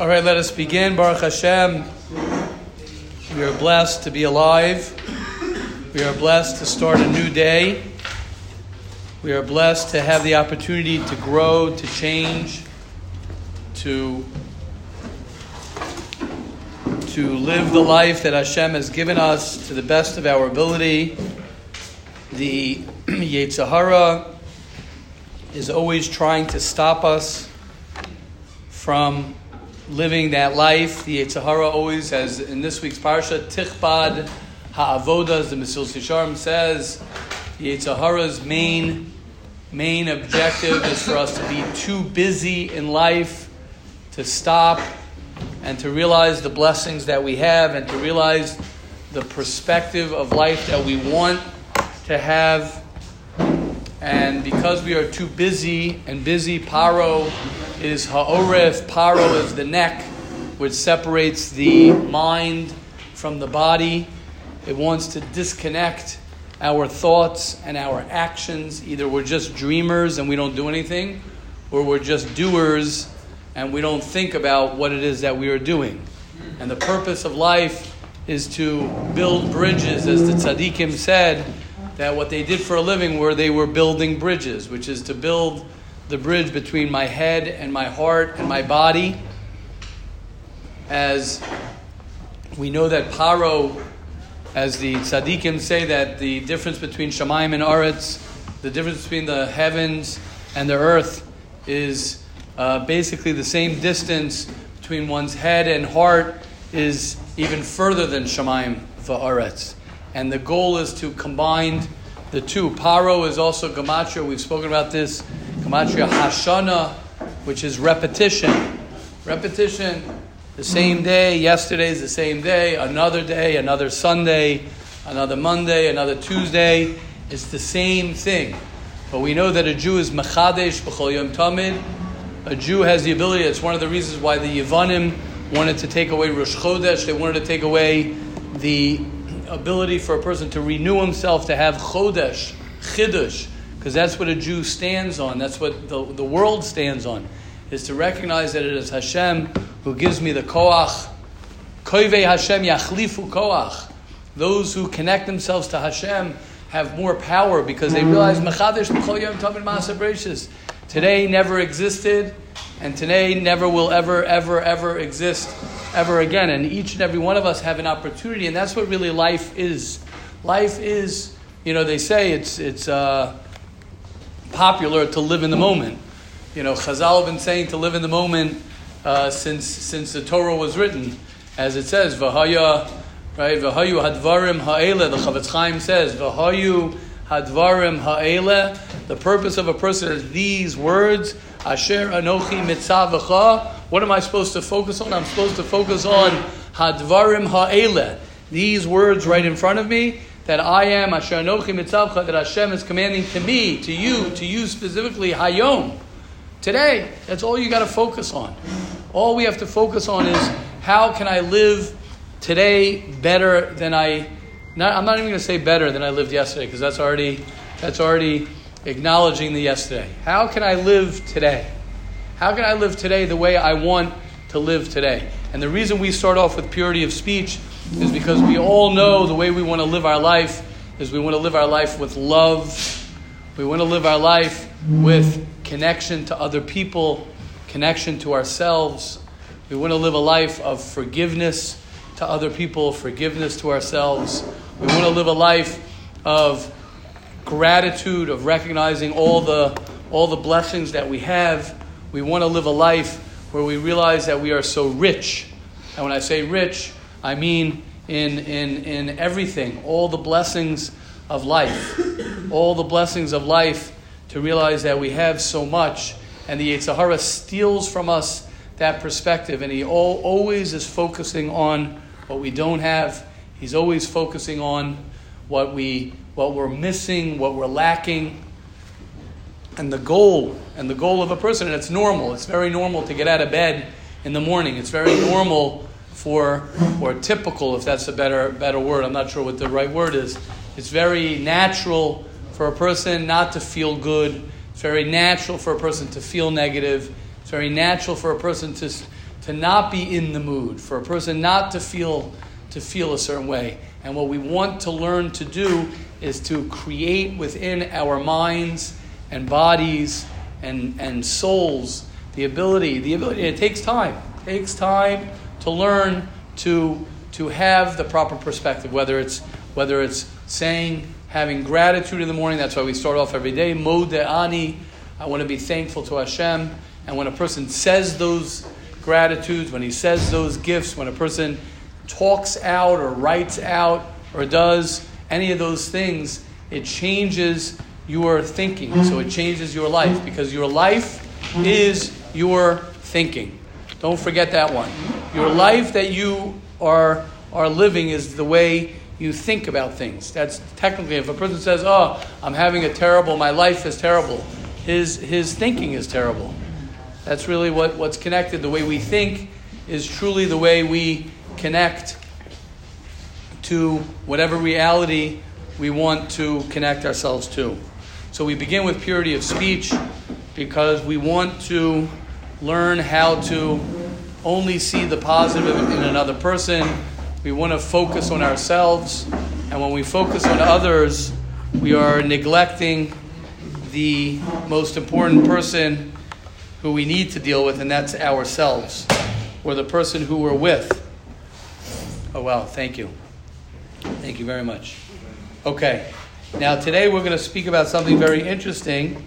All right, let us begin. Baruch Hashem. We are blessed to be alive. We are blessed to start a new day. We are blessed to have the opportunity to grow, to change, to live the life that Hashem has given us to the best of our ability. The Yetzer Hara is always trying to stop us from living that life. The Yetzer Hara always has, in this week's Parsha, Tichbad Ha'avodah, as the Mesilas Yesharim says, the Yetzer Hara's main objective is for us to be too busy in life, to stop and to realize the blessings that we have and to realize the perspective of life that we want to have. And because we are too busy, and busy, Paro is ha'oref, Paro is the neck, which separates the mind from the body. It wants to disconnect our thoughts and our actions. Either we're just dreamers and we don't do anything, or we're just doers and we don't think about what it is that we are doing. And the purpose of life is to build bridges, as the tzaddikim said, that what they did for a living were they were building bridges, which is to build the bridge between my head and my heart and my body. As we know that Paro, as the tzaddikim say, that the difference between Shemayim and Aretz, the difference between the heavens and the earth is basically the same distance between one's head and heart is even further than Shemayim for Aretz. And the goal is to combine the two. Paro is also Gamacho. We've spoken about this. Gamacho Hashana, which is repetition. Repetition, the same day. Yesterday is the same day. Another Sunday, another Monday, another Tuesday. It's the same thing. But we know that a Jew is mechadesh b'chol yom tamid. A Jew has the ability. It's one of the reasons why the Yivanim wanted to take away Rosh Chodesh. They wanted to take away the ability for a person to renew himself, to have Chodesh, Chidush, because that's what a Jew stands on. That's what the world stands on, is to recognize that it is Hashem who gives me the koach. Koivei Hashem yachlifu koach. Those who connect themselves to Hashem have more power because they realize mechadesh b'chol yom tov ma'aseh bereishis. Today never existed, and today never will ever exist ever again. And each and every one of us have an opportunity, and that's what really life is. Life is, you know, they say it's popular to live in the moment. You know, Chazal have been saying to live in the moment since the Torah was written, as it says, V'haya, right? V'hayu hadvarim ha'ele. The Chofetz Chaim says, V'hayu hadvarim ha'ele. The purpose of a person is these words, Asher Anochi Mitzavecha. What am I supposed to focus on? I'm supposed to focus on Hadvarim Ha'ele. These words right in front of me, that I am Asher Anochi Mitzavecha, that Hashem is commanding to me, to you specifically, Hayom. Today, that's all you got to focus on. All we have to focus on is how can I live today better than I'm not even going to say better than I lived yesterday, because that's already acknowledging the yesterday. How can I live today? How can I live today the way I want to live today? And the reason we start off with purity of speech is because we all know the way we want to live our life is we want to live our life with love. We want to live our life with connection to other people, connection to ourselves. We want to live a life of forgiveness to other people, forgiveness to ourselves. We want to live a life of gratitude, of recognizing all the blessings that we have. We want to live a life where we realize that we are so rich. And when I say rich, I mean in everything, all the blessings of life. All the blessings of life, to realize that we have so much. And the Yetzer Hara steals from us that perspective. And he always is focusing on what we don't have. He's always focusing on what we're missing, what we're lacking. And the goal of a person, and it's normal, it's very normal to get out of bed in the morning. It's very normal or typical, if that's a better word. I'm not sure what the right word is. It's very natural for a person not to feel good. It's very natural for a person to feel negative. It's very natural for a person to to not be in the mood, for a person not to feel a certain way. And what we want to learn to do is to create within our minds and bodies and souls the ability. It takes time. It takes time to learn to have the proper perspective, whether it's saying, having gratitude in the morning. That's why we start off every day, Mode'ani, I want to be thankful to Hashem. And when a person says those gratitudes, when he says those gifts, when a person talks out or writes out or does any of those things, it changes your thinking. So it changes your life, because your life is your thinking. Don't forget that one. Your life that you are living is the way you think about things. That's technically, if a person says, oh, I'm having my life is terrible, his thinking is terrible. That's really what's connected. The way we think is truly the way we connect to whatever reality we want to connect ourselves to. So we begin with purity of speech, because we want to learn how to only see the positive in another person. We want to focus on ourselves, and when we focus on others, we are neglecting the most important person who we need to deal with, and that's ourselves, or the person who we're with. Oh, wow, thank you. Thank you very much. Okay, now today we're going to speak about something very interesting,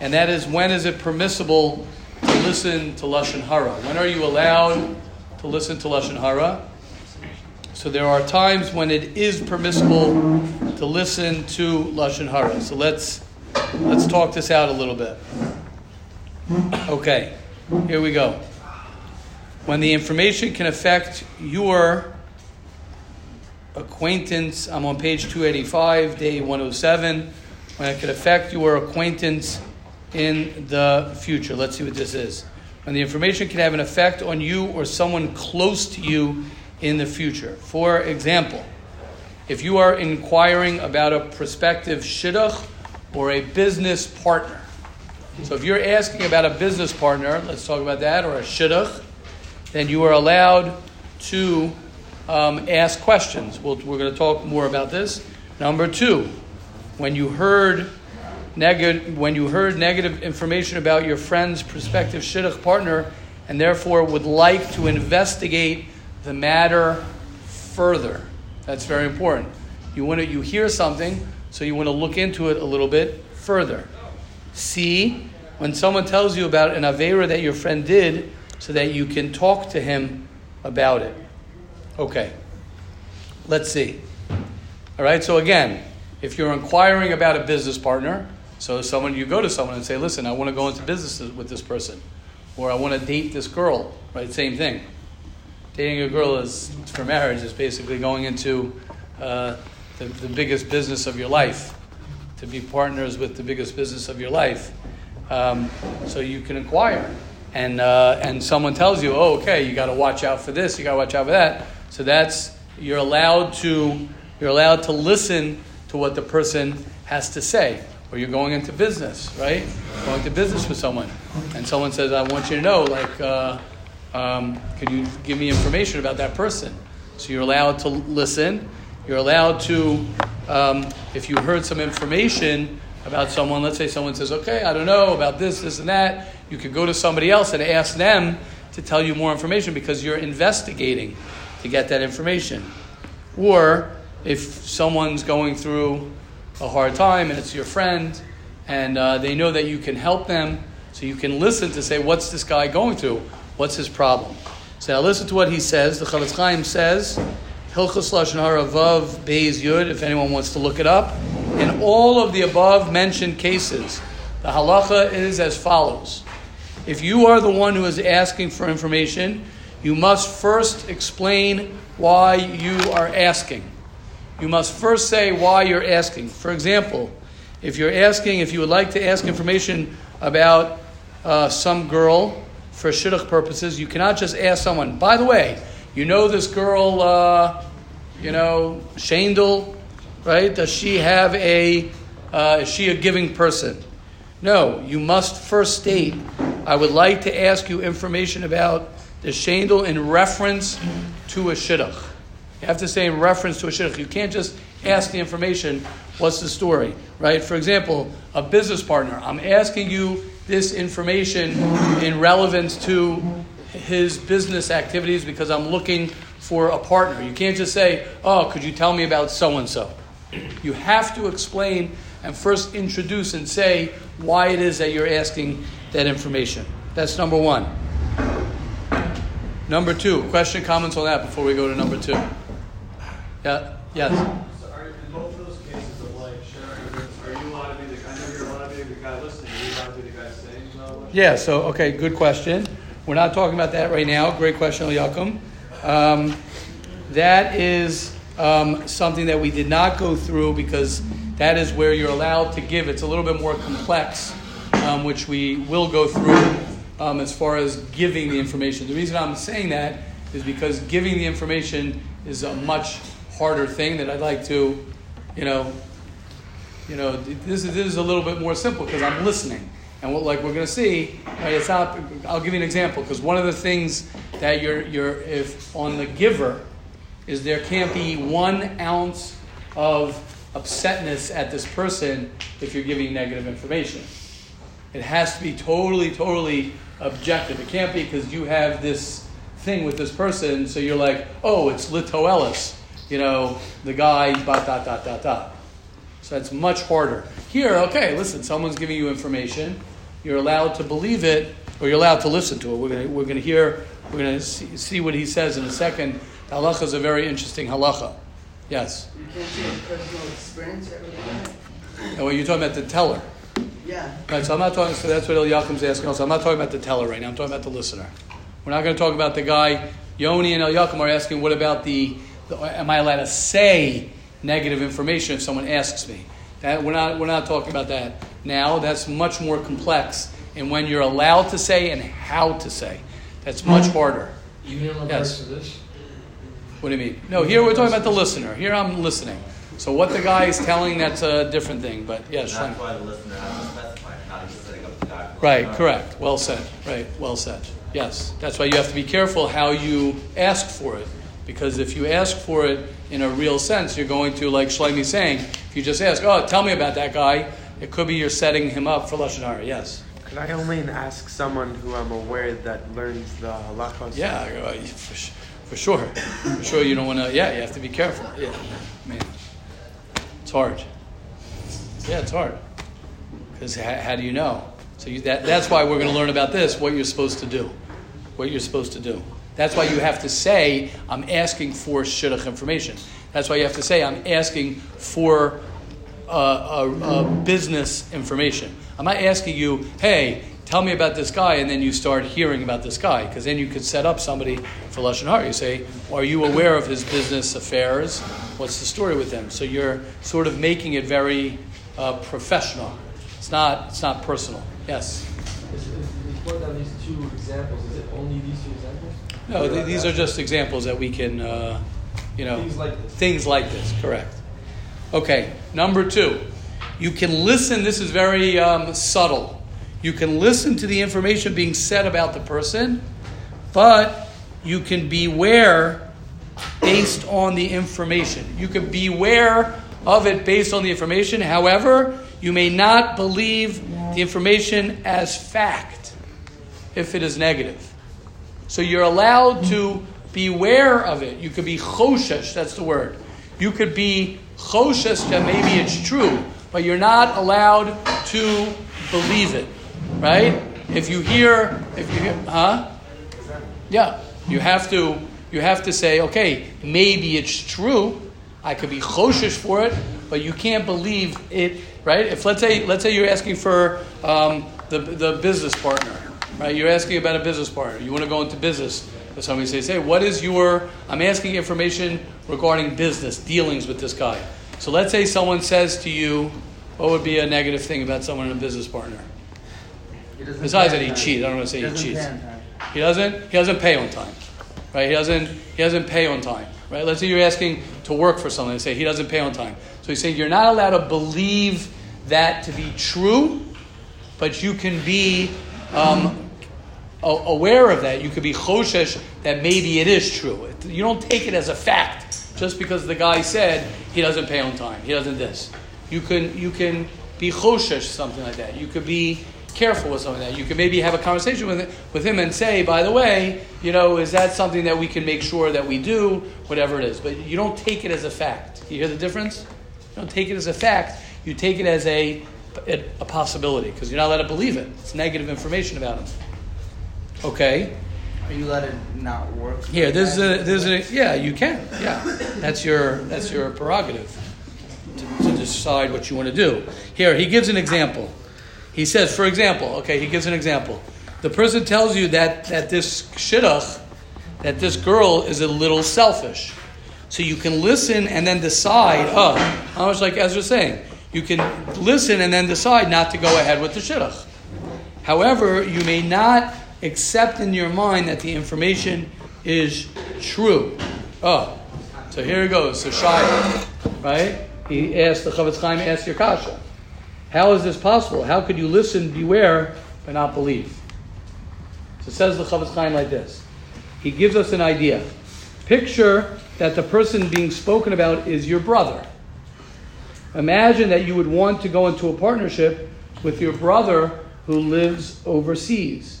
and that is, when is it permissible to listen to Lashon Hara? When are you allowed to listen to Lashon Hara? So there are times when it is permissible to listen to Lashon Hara. So let's talk this out a little bit. Okay, here we go. When the information can affect your acquaintance, I'm on page 285, day 107, when it can affect your acquaintance in the future. Let's see what this is. When the information can have an effect on you or someone close to you in the future. For example, if you are inquiring about a prospective shidduch or a business partner. So if you're asking about a business partner, let's talk about that, or a shidduch, then you are allowed to ask questions. We're going to talk more about this. Number two, when you heard negative information about your friend's prospective shidduch partner, and therefore would like to investigate the matter further. That's very important. You hear something, so you want to look into it a little bit further. C, when someone tells you about an aveira that your friend did, so that you can talk to him about it. Okay, let's see. All right, so again, if you're inquiring about a business partner, so you go to someone and say, listen, I want to go into business with this person, or I want to date this girl, right? Same thing. Dating a girl for marriage is basically going into the biggest business of your life, to be partners with the biggest business of your life. So you can inquire. And someone tells you, oh, okay, you got to watch out for this, you got to watch out for that. So you're allowed to listen to what the person has to say. Or you're going into business, right? Going to business with someone. And someone says, I want you to know, like... can you give me information about that person? So you're allowed to listen. You're allowed to, if you heard some information about someone, let's say someone says, okay, I don't know about this, this, and that, you could go to somebody else and ask them to tell you more information, because you're investigating to get that information. Or if someone's going through a hard time and it's your friend, and they know that you can help them, so you can listen to say, what's this guy going through? What's his problem? So now listen to what he says. The Chofetz Chaim says, Hilchos Lashon Hara Vav Beis Yud, if anyone wants to look it up. In all of the above mentioned cases, the halacha is as follows. If you are the one who is asking for information, you must first explain why you are asking. You must first say why you're asking. For example, if you're asking, if you would like to ask information about some girl, for shidduch purposes, you cannot just ask someone, by the way, you know this girl, Shandel, right? Does she have is she a giving person? No, you must first state, I would like to ask you information about the shandel in reference to a shidduch. You have to say in reference to a shidduch. You can't just ask the information, what's the story, right? For example, a business partner. I'm asking you this information in relevance to his business activities because I'm looking for a partner. You can't just say, oh, could you tell me about so-and-so? You have to explain and first introduce and say why it is that you're asking that information. That's number one. Number two, question, comments on that before we go to number two. Yeah. Yes? So in both those cases of like sharing, are you allowed to be the guy? I know you're allowed to be the guy listening. Are you allowed to be the guy saying no? Yeah, so, okay, good question. We're not talking about that right now. Great question, Eliakim. That is something that we did not go through because that is where you're allowed to give. It's a little bit more complex, which we will go through as far as giving the information. The reason I'm saying that is because giving the information is a much harder thing that I'd like to, this is a little bit more simple because I'm listening. And what, like we're going to see, right, it's not, I'll give you an example because one of the things that you're if on the giver is there can't be 1 ounce of upsetness at this person if you're giving negative information. It has to be totally, totally objective. It can't be because you have this thing with this person, so you're like, oh, it's litu'elos, the guy, So it's much harder. Here, okay, listen, someone's giving you information. You're allowed to believe it, or you're allowed to listen to it. We're going to see what he says in a second. Halacha is a very interesting halacha. Yes? You can't see a personal experience or everything. Well, you're talking about the teller. Yeah. Right, so I'm not talking, so that's what Eliakim's asking also. I'm not talking about the teller right now. I'm talking about the listener. We're not going to talk about the guy. Yoni and Eliakim are asking, what about am I allowed to say negative information if someone asks me? That we're not talking about that now. That's much more complex in when you're allowed to say and how to say. That's much harder. Even in regards to this? What do you mean? No, here we're talking about the listener. Here I'm listening. So what the guy is telling, that's a different thing. But yes, that's why the listener has to specify how he's setting up the guy. Right, correct. Well said. Right, well said. Yes, that's why you have to be careful how you ask for it. Because if you ask for it in a real sense, you're going to, like Shlomi's saying, if you just ask, oh, tell me about that guy, it could be you're setting him up for Lashon Hara. Yes? Could I only ask someone who I'm aware that learns the halachos? Yeah, for sure. For sure you don't want to, you have to be careful. Yeah, man. It's hard. Yeah, it's hard. Because how do you know? So that's why we're going to learn about this, what you're supposed to do. What you're supposed to do. That's why you have to say, I'm asking for shidduch information. That's why you have to say, I'm asking for business information. I'm not asking you, hey, tell me about this guy, and then you start hearing about this guy, because then you could set up somebody for Lashon Hara. You say, are you aware of his business affairs? What's the story with him? So you're sort of making it very professional. It's not personal. Yes? Is these two examples, is it only these two examples? No, these are just examples that we can, Things like this, correct. Okay, number two. You can listen, this is very subtle. You can listen to the information being said about the person, but you can beware based on the information. You can beware of it based on the information. However, you may not believe the information as fact if it is negative. So you're allowed to beware of it. You could be choshesh, that's the word. You could be choshesh that maybe it's true, but you're not allowed to believe it, right? If you hear, yeah, you have to say, okay, maybe it's true. I could be choshesh for it, but you can't believe it, right? If let's say you're asking for the business partner. Right, you're asking about a business partner. You want to go into business. But somebody says, hey, what is your... I'm asking information regarding business, dealings with this guy. So let's say someone says to you, what would be a negative thing about someone in a business partner? Besides that, he cheats. I don't want to say he cheats. He doesn't pay on time. Right? He doesn't pay on time. Right? Let's say you're asking to work for something. They say he doesn't pay on time. So he's saying you're not allowed to believe that to be true, but you can be... aware of that, you could be choshesh that maybe it is true. You don't take it as a fact just because the guy said he doesn't pay on time, he doesn't this. You can be choshesh something like that. You could be careful with something like that. You could maybe have a conversation with him and say, by the way, is that something that we can make sure that we do, whatever it is. But you don't take it as a fact. You hear the difference? You don't take it as a fact. You take it as a possibility because you're not allowed to believe it. It's negative information about him. Okay. Are you allowed to not work? Yeah, you can. Yeah, that's your prerogative to decide what you want to do. Here, he gives an example. He says, for example, the person tells you that this shidduch, that this girl is a little selfish. So you can listen and then decide, how much like Ezra's saying, you can listen and then decide not to go ahead with the shidduch. However, you may not accept in your mind that the information is true. So here it goes. So Shai, right? He asked, the Chofetz Chaim asked your kasha. How is this possible? How could you listen, beware, but not believe? So it says the Chofetz Chaim like this. He gives us an idea. Picture that the person being spoken about is your brother. Imagine that you would want to go into a partnership with your brother who lives overseas.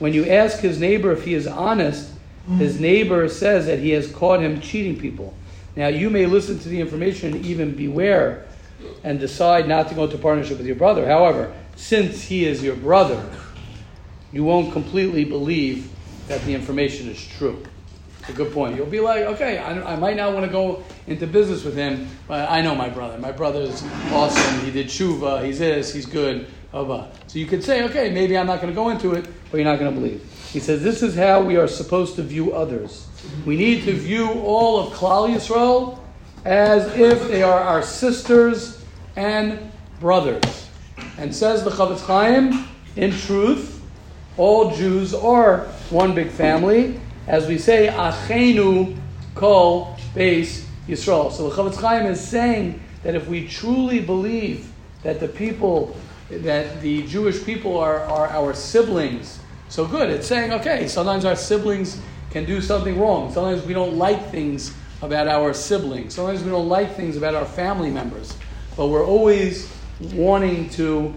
When you ask his neighbor if he is honest, his neighbor says that he has caught him cheating people. Now you may listen to the information and even beware and decide not to go into partnership with your brother. However, since he is your brother, you won't completely believe that the information is true. It's a good point. You'll be like, okay, I might not want to go into business with him, but I know my brother. My brother's awesome. He did tshuva. He's this. He's good. So you could say, okay, maybe I'm not going to go into it, but you're not going to believe. He says, this is how we are supposed to view others. We need to view all of Klal Yisrael as if they are our sisters and brothers. And says the Chofetz Chaim, in truth, all Jews are one big family. As we say, Achenu Kol Beis Yisrael. So the Chofetz Chaim is saying that if we truly believe that the Jewish people are our siblings, so good. It's saying, okay, sometimes our siblings can do something wrong. Sometimes we don't like things about our siblings. Sometimes we don't like things about our family members. But we're always wanting to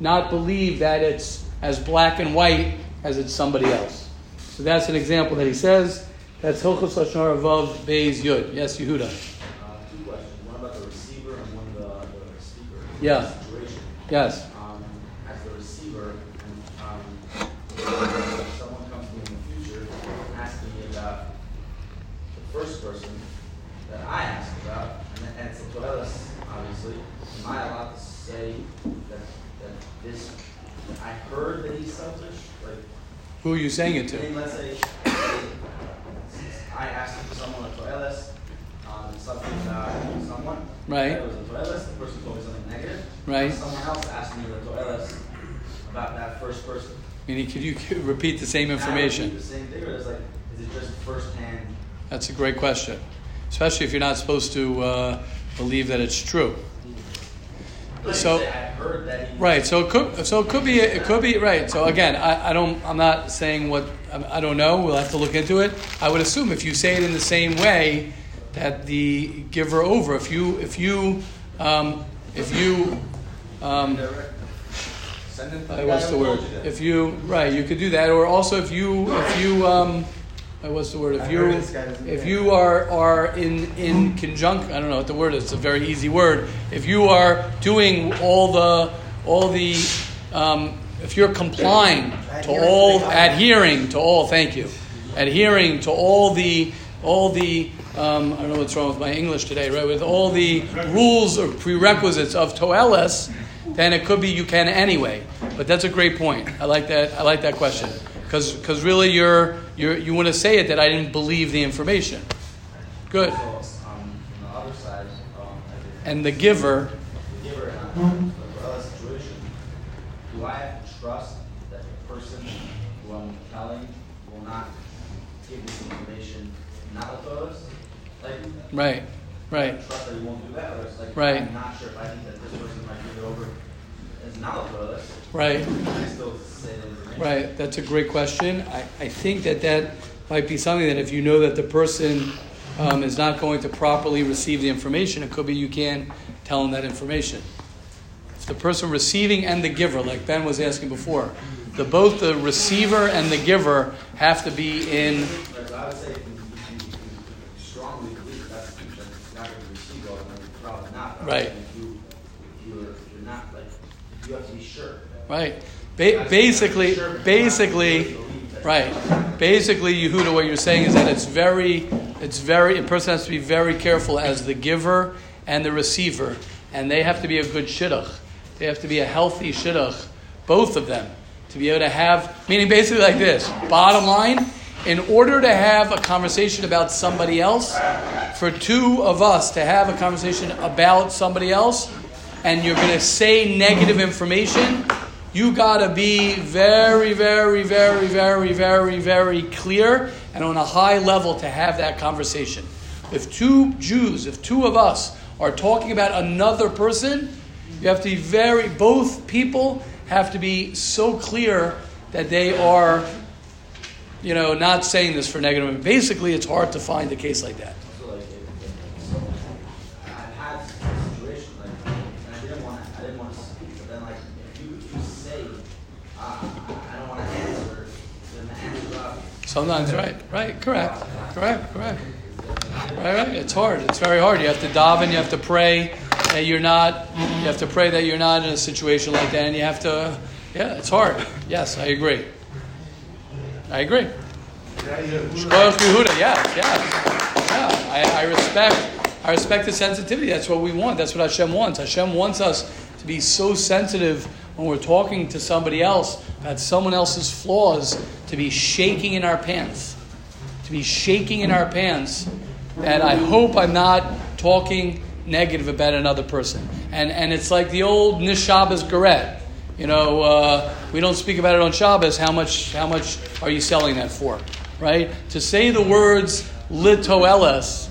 not believe that it's as black and white as it's somebody else. So that's an example that he says. That's Hilchos Lashon Hara Vav Beis Yud. Yes, Yehuda. 2 questions. One about the receiver and one about the receiver. Yeah. Situation. Yes. As the receiver, if someone comes to me in the future asking me about the first person that I asked about, and it's a toiles, obviously, am I allowed to say that I heard that he's selfish? Like, who are you saying it to? I mean, let's say I asked for someone a toiles, something about someone. Right. It was a toiles, the person told me something negative. Right. Someone else asked me a toiles about that first person. Meaning, could you repeat the same information? I repeat the same thing, or is it just firsthand? That's a great question, especially if you're not supposed to believe that it's true. So, right. So it could be. So again, I'm not saying what I don't know. We'll have to look into it. I would assume if you say it in the same way that the giver over, you could do that, or also if you are in conjunction, I don't know what the word is. It's a very easy word. If you are doing if you're complying to all, adhering to all the I don't know what's wrong with my English today, right? With all the rules or prerequisites of toiles, then it could be you can anyway. But that's a great point. I like that question. Because really, you want to say it that I didn't believe the information. Good. And the giver. Do I have to trust that the person who I'm telling will not give this information not to us? Right. Trust that he won't do that, or it's I'm not sure if I think that this person might give it over. is not for us. Right. Right. That's a great question. I think that might be something that if you know that the person is not going to properly receive the information, it could be you can tell them that information. If the person receiving and the giver, like Ben was asking before, both the receiver and the giver have to be in... Like I would say, if you strongly believe that's the future, you're not going to receive all the money, you're probably not. Right. You're not, like, you have to be sure. Right. Basically, right. Basically, Yehuda, what you're saying is that it's very, a person has to be very careful as the giver and the receiver, and they have to be a good shidduch. They have to be a healthy shidduch, both of them, to be able to have, meaning basically like this, bottom line, in order to have a conversation about somebody else, for two of us to have a conversation about somebody else, and you're going to say negative information, you got to be very, very, very, very, very, very clear and on a high level to have that conversation. If two Jews, if two of us are talking about another person, you have to be both people have to be so clear that they are, you know, not saying this for negative. And basically, it's hard to find a case like that. Sometimes, right, correct. Right, it's hard. It's very hard. You have to daven, you have to pray that you're not, you have to pray that you're not in a situation like that, and you have to, yeah, it's hard. Yes, I agree. Shkoyach Yehuda, yes. I respect the sensitivity. That's what we want. That's what Hashem wants. Hashem wants us to be so sensitive when we're talking to somebody else about someone else's flaws, to be shaking in our pants. And I hope I'm not talking negative about another person. And it's like the old Nis Shabbos Garet. You know, we don't speak about it on Shabbos. How much are you selling that for? Right? To say the words litu'elos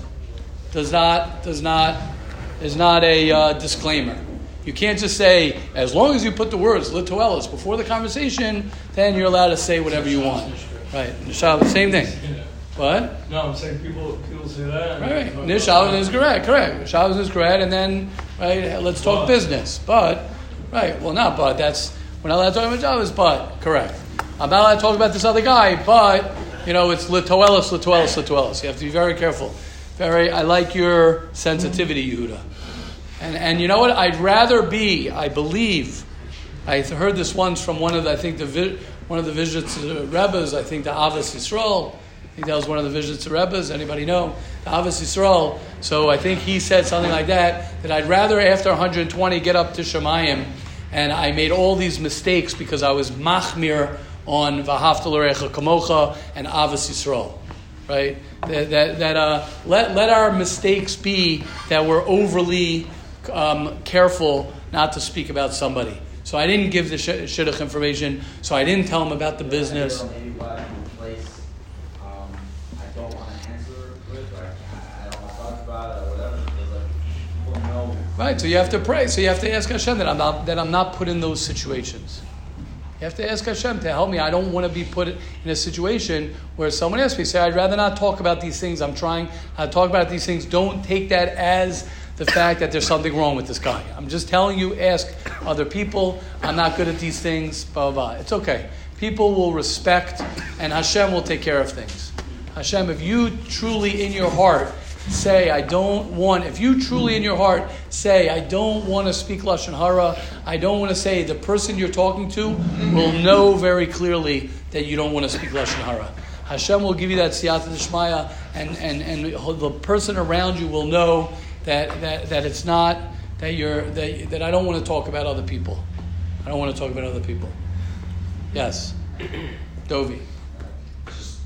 is not a disclaimer. You can't just say, as long as you put the words litu'elos before the conversation, then you're allowed to say whatever you want. Right. Same thing. What? No, I'm saying people say that. Right. Nishavan is correct. Nishavan is correct, and then, right, let's talk business. But, right, well, not but. That's, we're not allowed to talk about Shabbos, but, correct. I'm not allowed to talk about this other guy, but, you know, it's litu'elos. You have to be very careful. I like your sensitivity, Yehuda. And you know what? I'd rather be, I believe, I heard this once from one of the Vizhnitz Rebbe's, I think the Avas Yisrael. I think that was one of the Vizhnitz Rebbe's. Anybody know? The Avas Yisrael. So I think he said something like that I'd rather after 120 get up to Shemayim, and I made all these mistakes because I was machmir on V'Hafta L'Orecha Kamocha and Avas Yisrael. Right? Let our mistakes be that we're overly careful not to speak about somebody. So I didn't give the shidduch information. So I didn't tell him about the business. Maybe why I'm in a place I don't want to answer with, or I don't want to talk about it, or whatever. Like, well, no. Right. So you have to pray. So you have to ask Hashem that I'm not put in those situations. You have to ask Hashem to help me. I don't want to be put in a situation where someone asks me, say, I'd rather not talk about these things. I'm trying to talk about these things. Don't take that as the fact that there's something wrong with this guy. I'm just telling you, ask other people. I'm not good at these things, blah, blah, blah. It's okay. People will respect, and Hashem will take care of things. Hashem, if you truly in your heart say, I don't want to speak Lashon Hara, I don't want to say, the person you're talking to will know very clearly that you don't want to speak Lashon Hara. Hashem will give you that Siyata D'Shmaya, and the person around you will know that it's not that that I don't want to talk about other people. Yes, Dovi. Just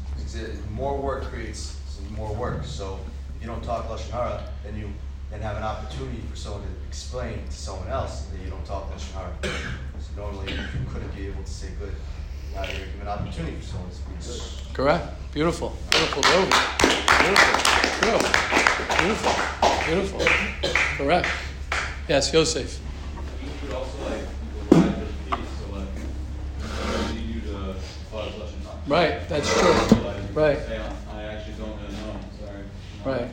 more work creates more work. So if you don't talk Lashon Hara, then you have an opportunity for someone to explain to someone else that you don't talk Lashon Hara. So normally you couldn't be able to say good. Now you're given an opportunity for someone to speak good. Correct. Beautiful, Dovi. Beautiful. Correct. Yes, Yosef. You could also, like, rely Right, that's true. Right. I actually don't really know. I'm sorry. Right.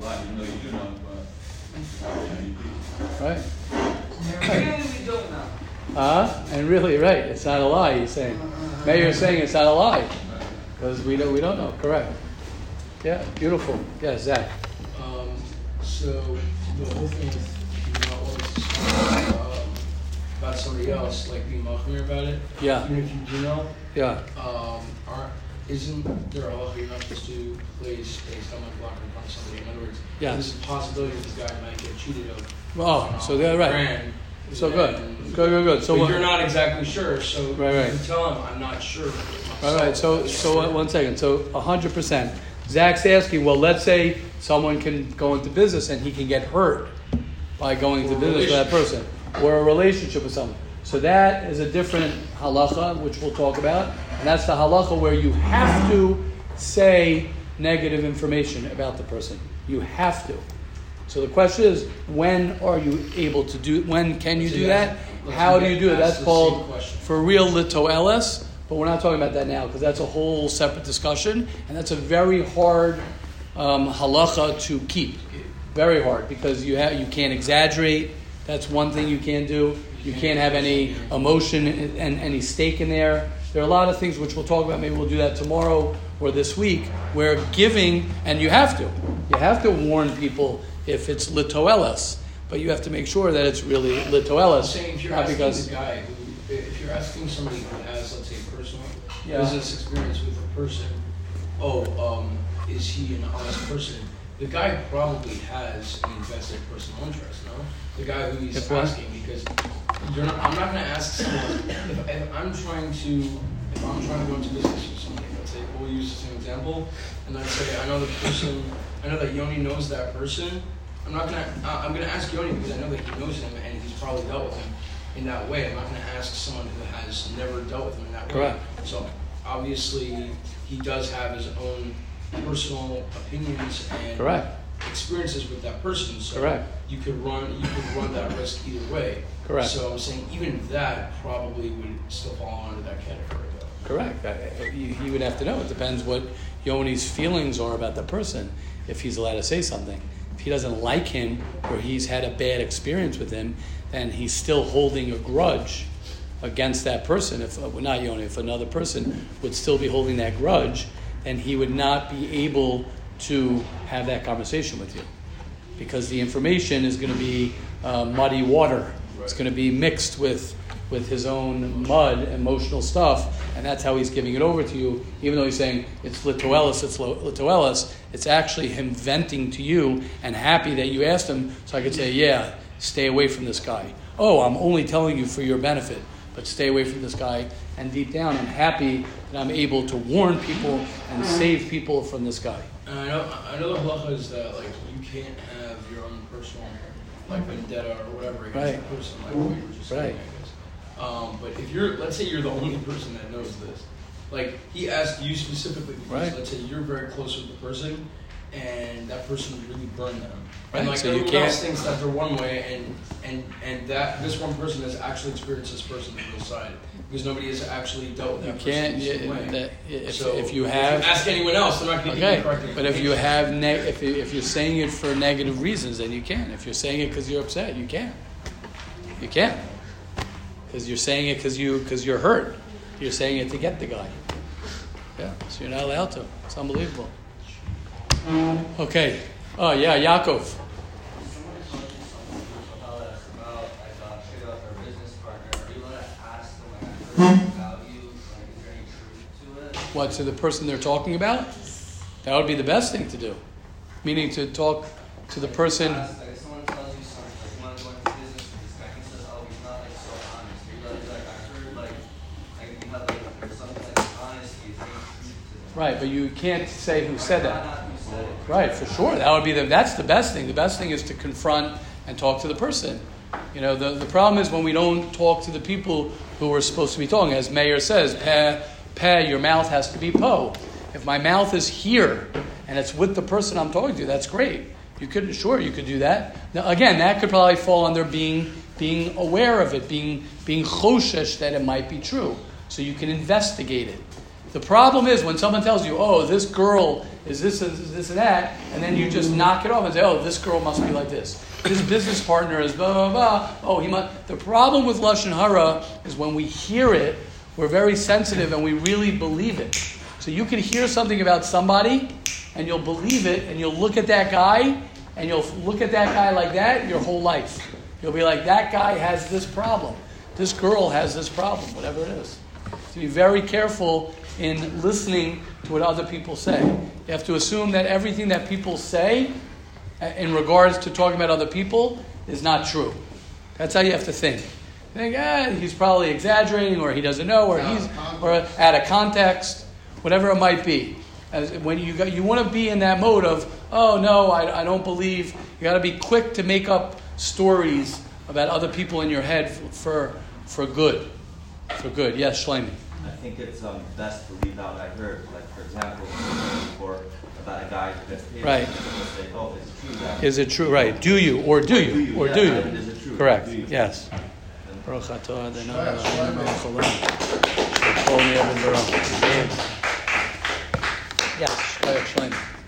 Right. And really we don't know. And really, right. It's not a lie, he's saying. Maybe you're saying it's not a lie. Because we don't know. Correct. Yeah, beautiful. Yeah, Zach. So the whole thing is not always about somebody else, like being machmir about it. Yeah. Even if you do know. Yeah. Isn't there a halacha you're not supposed to place a stomach block upon somebody? In other words, yeah. There's a possibility that this guy might get cheated of. Oh, so they're right. Brand, so good. Good. So but you're not exactly sure, so right. You can tell him I'm not sure. All right. So sure. 1 second. So 100%. Zach's asking, well, let's say someone can go into business and he can get hurt by going into business with that person. Or a relationship with someone. So that is a different halacha, which we'll talk about. And that's the halacha where you have to say negative information about the person. You have to. So the question is, when can you do that? How do you do it? That's called, for real, litu'elos. But we're not talking about that now, because that's a whole separate discussion. And that's a very hard halacha to keep. Very hard, because you can't exaggerate. That's one thing you can't do. You can't have any emotion and any stake in there. There are a lot of things which we'll talk about. Maybe we'll do that tomorrow or this week. Where giving, and you have to warn people if it's litu'elos, but you have to make sure that it's really litu'elos. If you're asking somebody who has, let's say, personal business experience with a person, is he an honest person? The guy probably has an invested personal interest, no? The guy who he's asking, because I'm not going to ask someone, if I'm trying to go into business with somebody, let's say, we'll use the same example, and I'd say, I know that Yoni knows that person, I'm going to ask Yoni because I know that he knows him and he's probably dealt with him in that way. I'm not going to ask someone who has never dealt with him in that way. So obviously he does have his own personal opinions and experiences with that person, so you could run that risk either way. Correct. So I'm saying even that probably would still fall under that category, though. Correct. He would have to know. It depends what Yoni's feelings are about the person. If he's allowed to say something, if he doesn't like him or he's had a bad experience with him, then he's still holding a grudge against that person. If not Yoni, if another person would still be holding that grudge. And he would not be able to have that conversation with you, because the information is going to be muddy water. Right. It's going to be mixed with his own mud, emotional stuff, and that's how he's giving it over to you. Even though he's saying it's litu'elos, it's actually him venting to you and happy that you asked him. So I could say, yeah, stay away from this guy. Oh, I'm only telling you for your benefit, but stay away from this guy. And deep down, I'm happy that I'm able to warn people and save people from this guy. And I know the halacha is that, like, you can't have your own personal, like, vendetta or whatever against the person, like what you were just saying, I guess. But if let's say you're the only person that knows this. Like, he asked you specifically because, let's say, you're very close with the person, and that person really burned them. Right. And, like, so everyone else thinks that they're one way, and that this one person has actually experienced this person on the real side. Because nobody has actually dealt with that person in the same way. If you ask anyone else, they're not going to be correct. But if you have if you're saying it for negative reasons, then you can. If you're saying it because you're upset, you can. You can, because you're saying it because you're hurt. You're saying it to get the guy. Yeah, so you're not allowed to. It's unbelievable. Okay. Oh yeah, Yaakov. What, to the person they're talking about? That would be the best thing to do. Meaning to talk to the person. Right, but you can't say who said that. Right, for sure. That would be that's the best thing. The best thing is to confront and talk to the person. You know, the problem is when we don't talk to the people who we're supposed to be talking. As Meir says, peh, your mouth has to be po. If my mouth is here and it's with the person I'm talking to, that's great. You could do that. Now, again, that could probably fall under being aware of it, being choshesh that it might be true. So you can investigate it. The problem is when someone tells you, oh, this girl is this and that, and then you just knock it off and say, oh, this girl must be like this. This business partner is blah, blah, blah. Oh, he must. The problem with Lashon Hara is when we hear it, we're very sensitive and we really believe it. So you can hear something about somebody and you'll believe it and you'll look at that guy and you'll look at that guy like that your whole life. You'll be like, that guy has this problem. This girl has this problem, whatever it is. So be very careful in listening to what other people say. You have to assume that everything that people say in regards to talking about other people is not true. That's how you have to think. Think, he's probably exaggerating, or he doesn't know, or he's or out of context, whatever it might be. As when you want to be in that mode of, oh no, I don't believe. You got to be quick to make up stories about other people in your head for good. Yes, Shlomi. I think it's best to leave out. I heard, like for example, before about a guy who gets paid. Right. Say, oh, is it true? That is it true? Right. Do you? Is it true? Correct. Do you? Yes.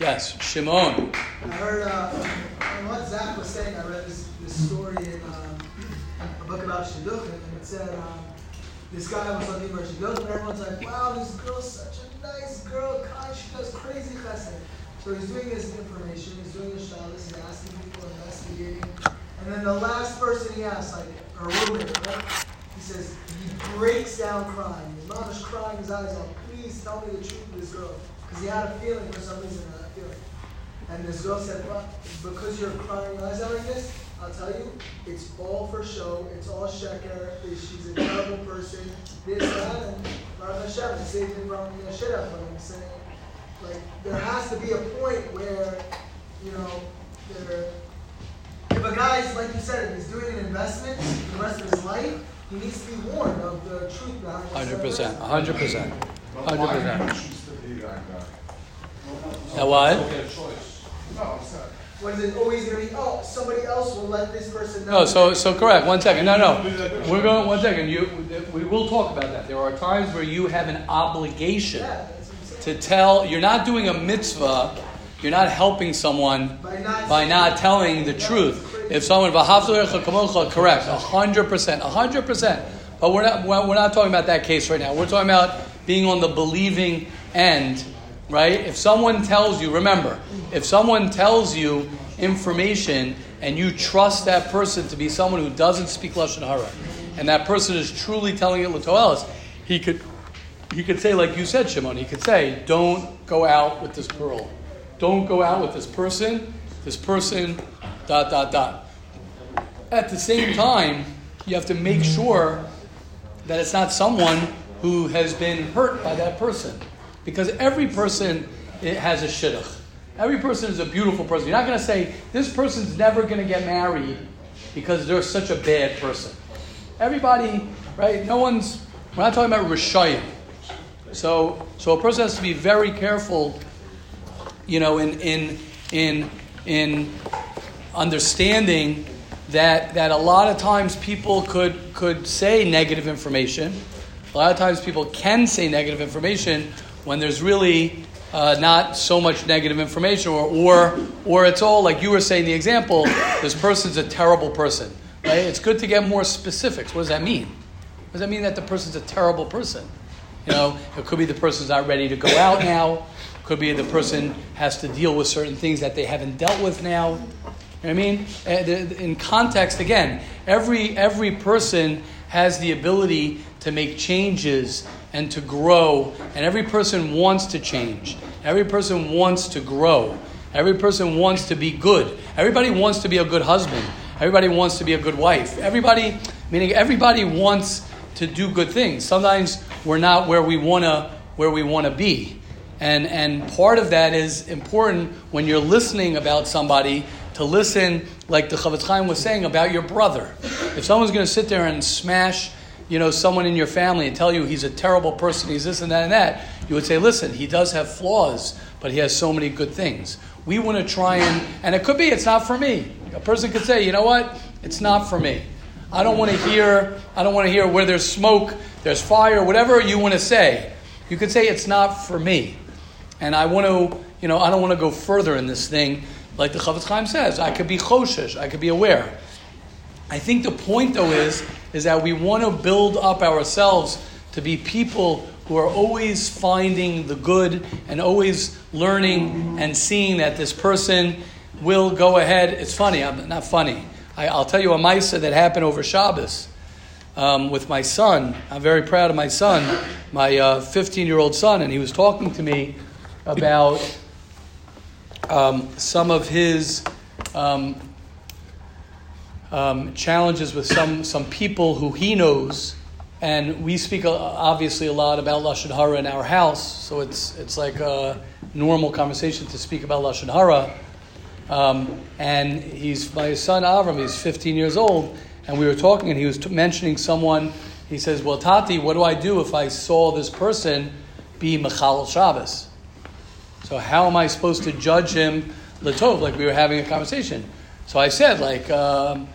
Yes, Shimon. I heard what Zach was saying. I read this story in a book about Shidduchim, and it said this guy was looking for Shidduchim, and everyone's like, wow, this girl's such a nice girl. God, she does crazy chesed. So he's doing this information, he's doing this shalos, he's asking people, investigating. And then the last person he asks, like her roommate, right? He says, he breaks down crying. His mom is crying his eyes out. Please tell me the truth of this girl. Because he had a feeling for some reason, not a feeling. And this girl said, well, because you're crying your eyes out like this, I'll tell you, it's all for show. It's all sheker. She's a terrible person. This, that, and Baruch Hashem, he saved me from the shit out of him. Saying, like, there has to be a point where, you know, there. If a guy's, like you said, if he's doing an investment for the rest of his life, he needs to be warned of the truth behind his 100%. Now what? What is it always going to be, oh, somebody else will let this person know? Oh, so correct. 1 second. No. We're going, 1 second. We will talk about that. There are times where you have an obligation to tell. You're not doing a mitzvah. You're not helping someone by not telling the truth. If someone, correct, 100%. But we're not talking about that case right now. We're talking about being on the believing end, right? If someone tells you, remember, if someone tells you information and you trust that person to be someone who doesn't speak Lashon Hara, and that person is truly telling it litu'elos, he could say, like you said, Shimon, he could say, don't go out with this girl. Don't go out with this person, ... At the same time, you have to make sure that it's not someone who has been hurt by that person. Because every person has a shidduch. Every person is a beautiful person. You're not going to say, this person's never going to get married because they're such a bad person. Everybody, right, we're not talking about rishayim. So a person has to be very careful, you know, in understanding that a lot of times people could say negative information. A lot of times people can say negative information when there's really not so much negative information, or it's all like you were saying the example. This person's a terrible person. Right? It's good to get more specifics. What does that mean? Does that mean that the person's a terrible person? You know, it could be the person's not ready to go out now. Could be the person has to deal with certain things that they haven't dealt with now. You know what I mean? In context, again, every person has the ability to make changes and to grow. And every person wants to change. Every person wants to grow. Every person wants to be good. Everybody wants to be a good husband. Everybody wants to be a good wife. Everybody, meaning everybody wants to do good things. Sometimes we're not where we wanna be. And part of that is important when you're listening about somebody to listen, like the Chofetz Chaim was saying, about your brother. If someone's going to sit there and smash, you know, someone in your family and tell you he's a terrible person, he's this and that, you would say, listen, he does have flaws, but he has so many good things. We want to try and it could be it's not for me. A person could say, you know what, it's not for me. I don't want to hear where there's smoke, there's fire, whatever you want to say. You could say it's not for me. And I want to, I don't want to go further in this thing. Like the Chofetz Chaim says, I could be choshesh, I could be aware. I think the point, though, is that we want to build up ourselves to be people who are always finding the good and always learning and seeing that this person will go ahead. It's funny. I'm not funny. I'll tell you a ma'isa that happened over Shabbos with my son. I'm very proud of my son, my 15-year-old son, and he was talking to me about some of his challenges with some people who he knows. And we speak obviously a lot about Lashon Hara in our house, so it's like a normal conversation to speak about Lashon Hara. And my son Avram, he's 15 years old, and we were talking, and he was mentioning someone. He says, well, Tati, what do I do if I saw this person be Mechal Shabbos? So how am I supposed to judge him Latov? Like we were having a conversation. So I said, and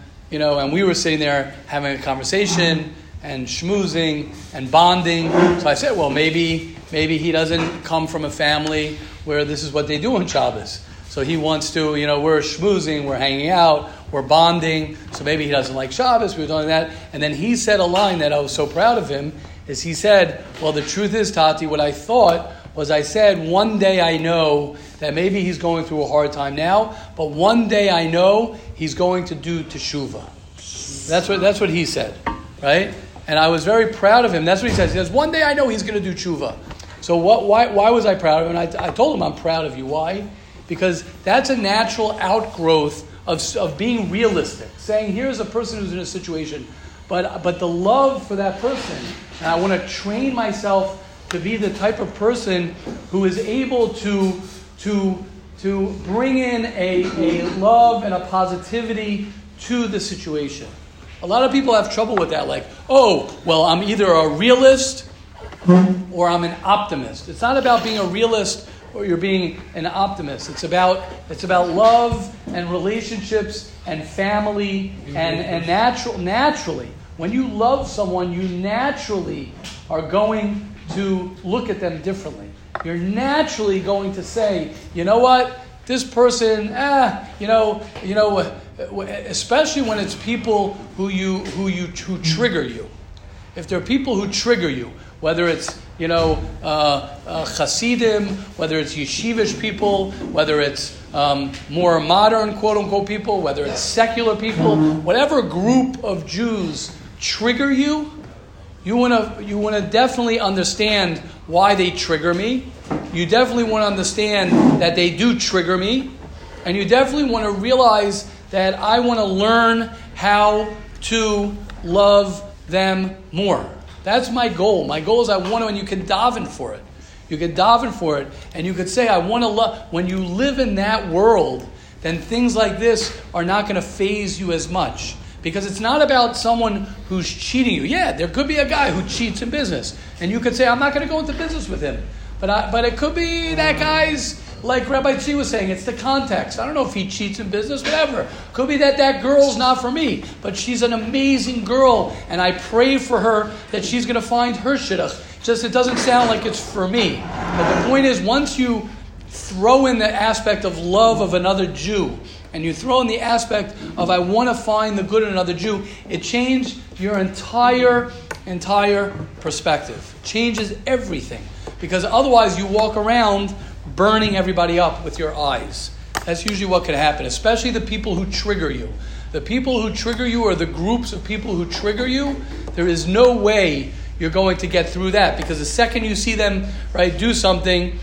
we were sitting there having a conversation and schmoozing and bonding. So I said, well, maybe he doesn't come from a family where this is what they do on Shabbos. So he wants to, we're schmoozing, we're hanging out, we're bonding. So maybe he doesn't like Shabbos. We were doing that. And then he said a line that I was so proud of him is he said, well, the truth is, Tati, what I thought was I said, one day I know that maybe he's going through a hard time now, but one day I know he's going to do teshuvah. That's what he said, right? And I was very proud of him. That's what he says. He says, one day I know he's going to do teshuvah. So why was I proud of him? And I told him I'm proud of you. Why? Because that's a natural outgrowth of being realistic, saying here's a person who's in a situation, but the love for that person, and I want to train myself to be the type of person who is able to bring in a love and a positivity to the situation. A lot of people have trouble with that, like, oh, well, I'm either a realist or I'm an optimist. It's not about being a realist or you're being an optimist. It's about love and relationships and family and naturally. When you love someone, you naturally are going to look at them differently. You're naturally going to say, you know what, this person, especially when it's people who trigger you. If there are people who trigger you, whether it's Hasidim, whether it's yeshivish people, whether it's more modern quote unquote people, whether it's secular people, whatever group of Jews trigger you, you want to definitely understand why they trigger me. You definitely want to understand that they do trigger me, and you definitely want to realize that I want to learn how to love them more. That's my goal. My goal is I want to, and you can daven for it. You can daven for it, and you could say, I want to love. When you live in that world, then things like this are not going to faze you as much. Because it's not about someone who's cheating you. Yeah, there could be a guy who cheats in business. And you could say, I'm not going to go into business with him. But it could be that guy's, like Rabbi Tzvi was saying, it's the context. I don't know if he cheats in business, whatever. Could be that girl's not for me, but she's an amazing girl, and I pray for her that she's going to find her shidduch. Just it doesn't sound like it's for me. But the point is, once you throw in the aspect of love of another Jew, and you throw in the aspect of I want to find the good in another Jew, it changed your entire perspective. It changes everything. Because otherwise you walk around burning everybody up with your eyes. That's usually what could happen, especially the people who trigger you. The people who trigger you or the groups of people who trigger you, there is no way you're going to get through that. Because the second you see them, right, do something,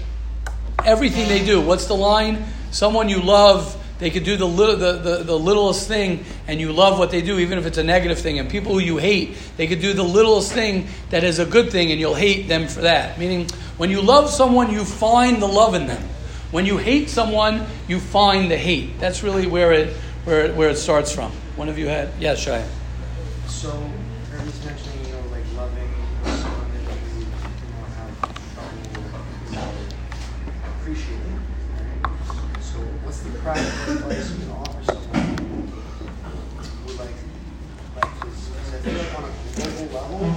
everything they do, what's the line? Someone you love, they could do the littlest thing and you love what they do, even if it's a negative thing. And people who you hate, they could do the littlest thing that is a good thing and you'll hate them for that. Meaning, when you love someone, you find the love in them. When you hate someone, you find the hate. That's really where it starts from. One of you had? Yeah, Shai. So, you're just mentioning, loving someone that you do not have trouble appreciating. What's the practical advice you can offer someone who like is at a global level,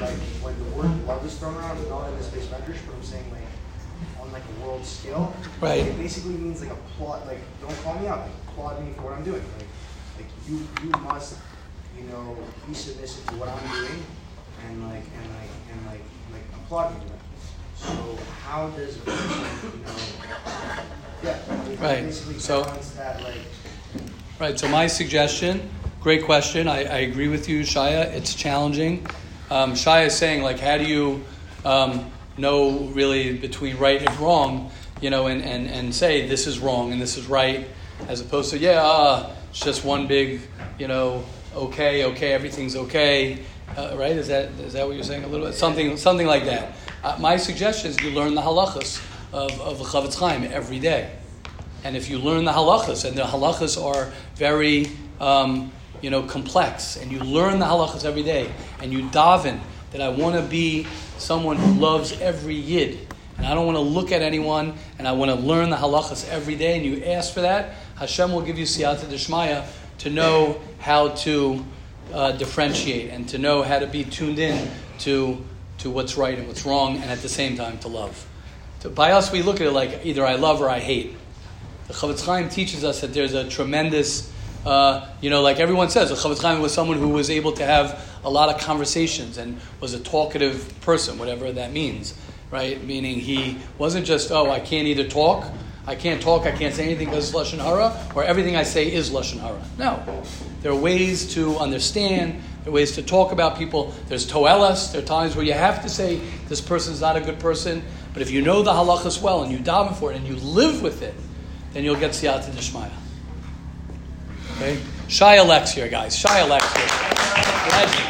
like when the word love is thrown around, not in this space medrash, but I'm saying like on like a world scale. Right. It basically means like applaud, like don't call me out, like applaud me for what I'm doing. Like you must, you know, be submissive to what I'm doing and like applaud me. So how does a person, you know, right. Basically so, balance that like. Right. So my suggestion. Great question. I agree with you, Shaya. It's challenging. Shaya is saying, like, how do you know really between right and wrong, you know, and say this is wrong and this is right, as opposed to, it's just one big, you know, okay, everything's okay, right? Is that what you're saying a little bit? Something like that. My suggestion is you learn the halachas of the Chofetz Chaim every day. And if you learn the halachas, and the halachas are very... complex, and you learn the halachas every day, and you daven that I want to be someone who loves every yid, and I don't want to look at anyone, and I want to learn the halachas every day, and you ask for that, Hashem will give you Siyata D'Shmaya to know how to differentiate and to know how to be tuned in to what's right and what's wrong, and at the same time to love. By us, we look at it like either I love or I hate. The Chofetz Chaim teaches us that there's a tremendous... like everyone says, the Chofetz Chaim was someone who was able to have a lot of conversations and was a talkative person, whatever that means, right? Meaning he wasn't just, I can't say anything because it's Lashon Hara, or everything I say is Lashon Hara. No. There are ways to understand, there are ways to talk about people. There's toiles, there are times where you have to say, this person's not a good person, but if you know the halachas well and you daven for it and you live with it, then you'll get Siyata D'Shmaya. Okay. Shia Lex here, guys. Shia Lex here. Legend.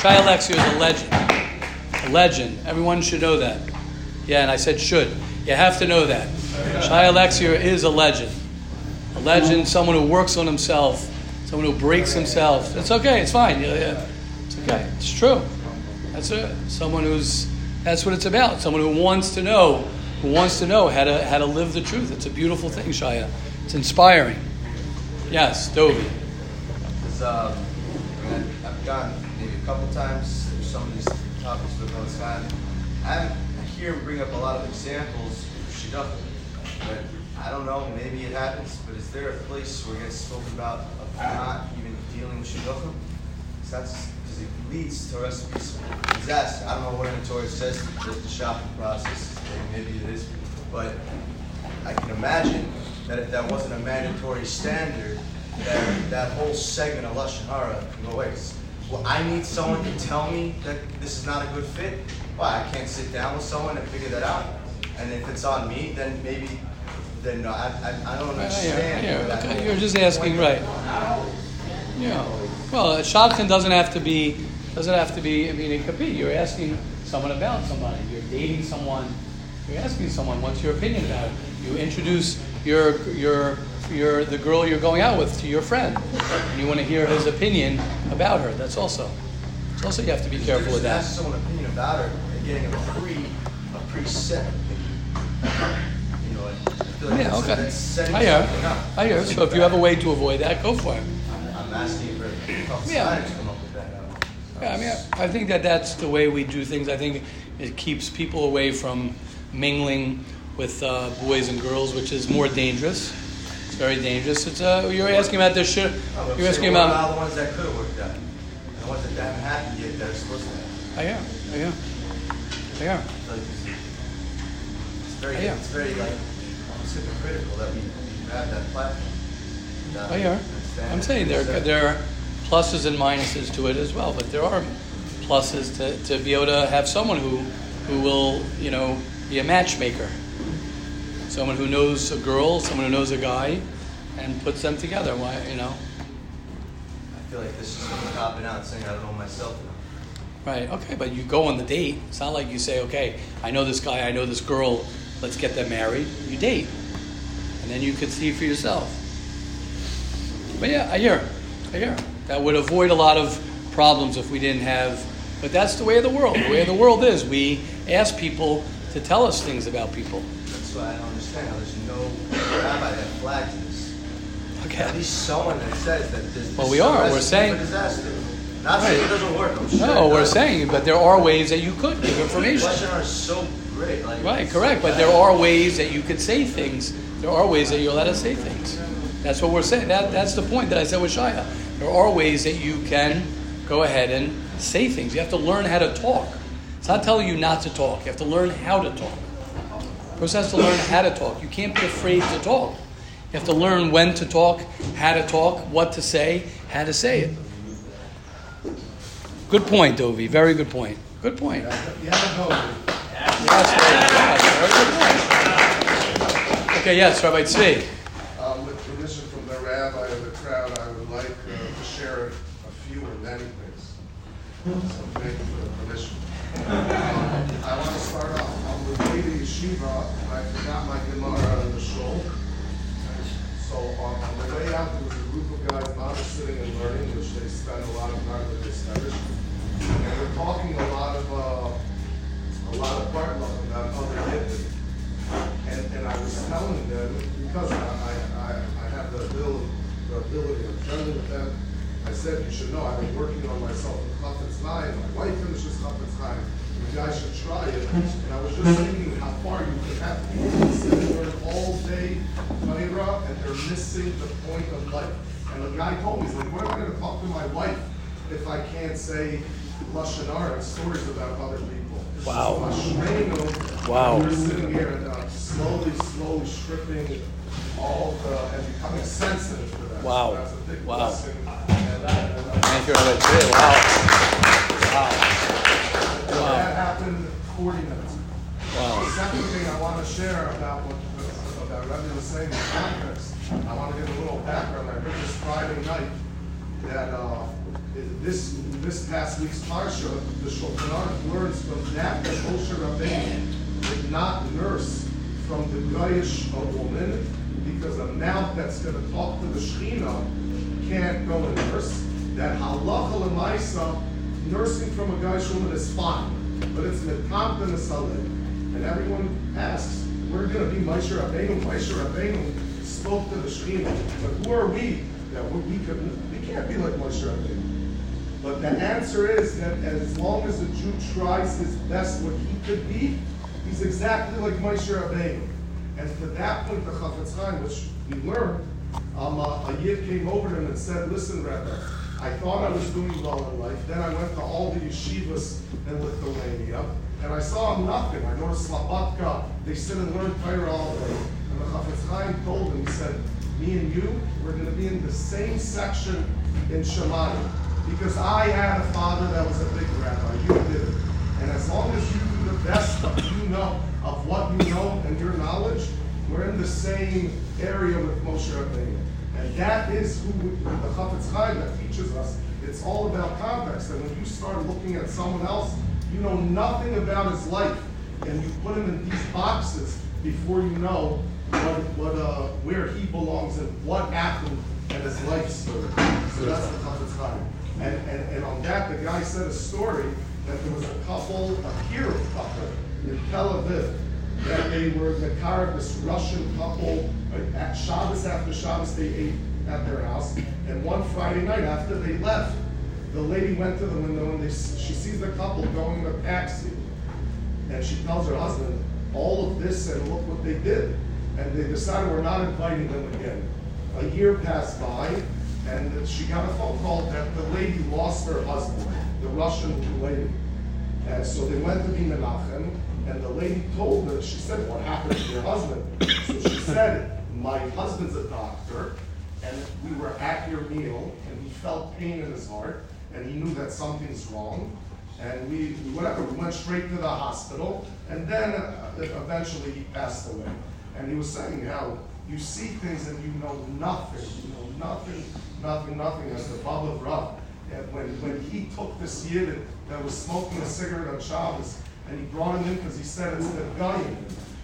Shia Lex here is a legend. A legend. Everyone should know that. Yeah, and I said should. You have to know that. Shia Lex here is a legend. A legend, someone who works on himself, someone who breaks himself. It's okay. It's fine. Yeah. It's okay. It's true. That's it. That's what it's about. Someone who wants to know how to live the truth. It's a beautiful thing, Shia. It's inspiring. Yes, Dovey. I've gotten maybe a couple times through some of these topics with Chofetz Chaim. I hear him bring up a lot of examples of shidduchim, but I don't know, maybe it happens, but is there a place where it gets spoken about of not even dealing with shidduchim? Because it leads to recipes for disaster. I don't know what in the Torah says that the shopping process, maybe it is, but I can imagine that if that wasn't a mandatory standard, that whole segment of Lashon Hara can go away. Well, I need someone to tell me that this is not a good fit. Why? I can't sit down with someone and figure that out. And if it's on me, then maybe, I don't understand. You're just asking, right? Yeah. Well, a shadchan doesn't have to be. I mean, it could be. You're asking someone about somebody. You're dating someone. You're asking someone, what's your opinion about it? You introduce the girl you're going out with to your friend, and you want to hear his opinion about her. It's also you have to be careful with that. Ask someone an opinion about her and getting a preset opinion. You know, I feel like setting something up. I hear. So if you have a way to avoid that, go for it. I'm asking for a couple sides to come up with that. I think that's the way we do things. I think it keeps people away from mingling with boys and girls, which is more dangerous. It's very dangerous. It's you're asking about this shit. You're asking about the ones that could have worked out. The ones that haven't happened yet that are supposed to. I am. It's very like almost hypocritical that we grab that platform. I'm saying there are pluses and minuses to it as well, but there are pluses to be able to have someone who will be a matchmaker. Someone who knows a girl, someone who knows a guy, and puts them together. Why? I feel like this is someone popping out saying, I don't know myself now. Right, okay, but you go on the date. It's not like you say, okay, I know this guy, I know this girl, let's get them married. You date. And then you could see for yourself. But yeah, I hear. That would avoid a lot of problems if we didn't have... But that's the way of the world. The way of the world is we ask people to tell us things about people. So I don't understand how there's no rabbi that flags this. Okay. At least someone that says that there's... Well, we are. We're saying... Not right. Saying it doesn't work. I'm sure. No, we're saying, but there are ways that you could give information. The questions are so great. Like, right, correct. But there are ways that you could say things. There are ways that you'll let us say things. That's what we're saying. That's the point that I said with Shaya. There are ways that you can go ahead and say things. You have to learn how to talk. It's not telling you not to talk. You have to learn how to talk. The person has to learn how to talk. You can't be afraid to talk. You have to learn when to talk, how to talk, what to say, how to say it. Good point, Dovi. Very good point. Good point. Yes, very good point. Okay, yes, Rabbi Tzvi. With permission from the rabbi of the crowd, I would like to share a few or many things. So thank you for the permission. I want to start off. On the way to Yeshiva, I forgot my Gemara in the shul. So on the way out, there was a group of guys not sitting and learning, which they spend a lot of time with this Irish. And they're talking a lot of part love about other Yidden. And I was telling them, because I have the ability of friendly with them, I said, you should know, I've been working on myself with Chofetz Chaim. My wife finishes Chofetz Chaim. You guys should try it. And I was just thinking how far you could have people sitting there all day, and they're missing the point of life. And the guy told me, he's like, where am I going to talk to my wife if I can't say Lashon Hara and stories about other people? Wow. So we're sitting here and slowly stripping all the, and becoming sensitive to that. Wow. So that's a big blessing. Thank you, Rabbi. Wow. That happened 40 minutes. Wow. The second thing I want to share about what Rebbe was saying in context, I want to give a little background. I heard this Friday night that this past week's Parsha, the Shulchan Aruch learns from that Moshe Rabbeinu did not nurse from the Goyish a woman, because a mouth that's going to talk to the Shekhinah can't go and nurse. That halacha l'maisa, nursing from a Goyish woman is fine, but it's mitamp and a saleh. And everyone asks, we're going to be Moshe Rabbeinu. Moshe Rabbeinu spoke to the Shekhinah, but who are we that we can't be like Moshe Rabbeinu? But the answer is that as long as the Jew tries his best what he could be, he's exactly like Moshe Rabbeinu. And to that point, the Chofetz Chaim, which we learned, a Yid came over to him and said, listen, Rabbi, I thought I was doing well in life. Then I went to all the yeshivas in Lithuania, and I saw nothing. I noticed Slobodka, they sit and learn Torah all day. And the Chofetz Chaim told him, he said, me and you, we're going to be in the same section in Shemayim, because I had a father that was a big rabbi. You didn't. And as long as you do the best you know of what you know and your knowledge, we're in the same area with Moshe Rabbeinu. And that is who the Chofetz Chaim that teaches us. It's all about context. And when you start looking at someone else, you know nothing about his life, and you put him in these boxes before you know where he belongs and what happened and his life story. So that's the Chofetz Chaim. And on that, the guy said a story that there was a couple in Tel Aviv, that they were the car of this Russian couple. At Shabbos after Shabbos, they ate at their house. And one Friday night after they left, the lady went to the window and she sees the couple going in a taxi. And she tells her husband all of this and look what they did. And they decided we're not inviting them again. A year passed by, and she got a phone call that the lady lost her husband, the Russian lady. And so they went to be Menachem. And the lady told her, she said, what happened to your husband? So she said, my husband's a doctor, and we were at your meal, and he felt pain in his heart, and he knew that something's wrong. And we went straight to the hospital, and then eventually he passed away. And he was saying how you see things and you know nothing, as the Baba Rav. And when he took this Yidden that was smoking a cigarette on Shabbos, and he brought him in because he said it's the Goyim.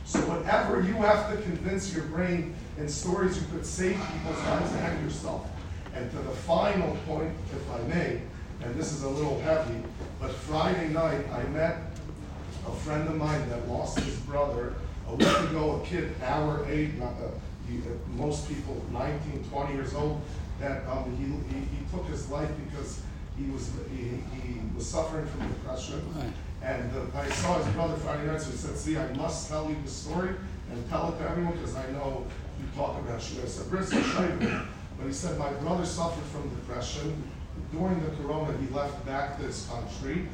So whatever you have to convince your brain in stories, you could save people's lives and yourself. And to the final point, if I may, and this is a little heavy, but Friday night I met a friend of mine that lost his brother a week ago, a kid our age, most people 19, 20 years old, that he took his life because he was suffering from depression, and I saw his brother Friday night, so he said, see, I must tell you the story and tell it to everyone, because I know you talk about Shir. I said, Bris Hashem. But he said, my brother suffered from depression. During the Corona, he left back this country,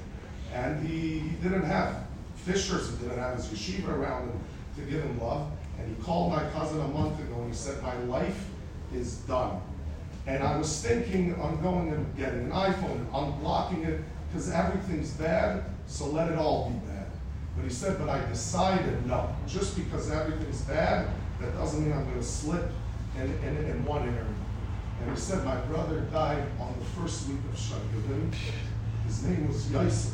and he didn't have fishers, he didn't have his yeshiva around him to give him love. And he called my cousin a month ago, and he said, my life is done. And I was thinking, I'm going and getting an iPhone, unblocking it, because everything's bad, so let it all be bad. But he said, but I decided, no, just because everything's bad, that doesn't mean I'm going to slip in one area. And he said, my brother died on the first week of Shavuot. His name was Yosef.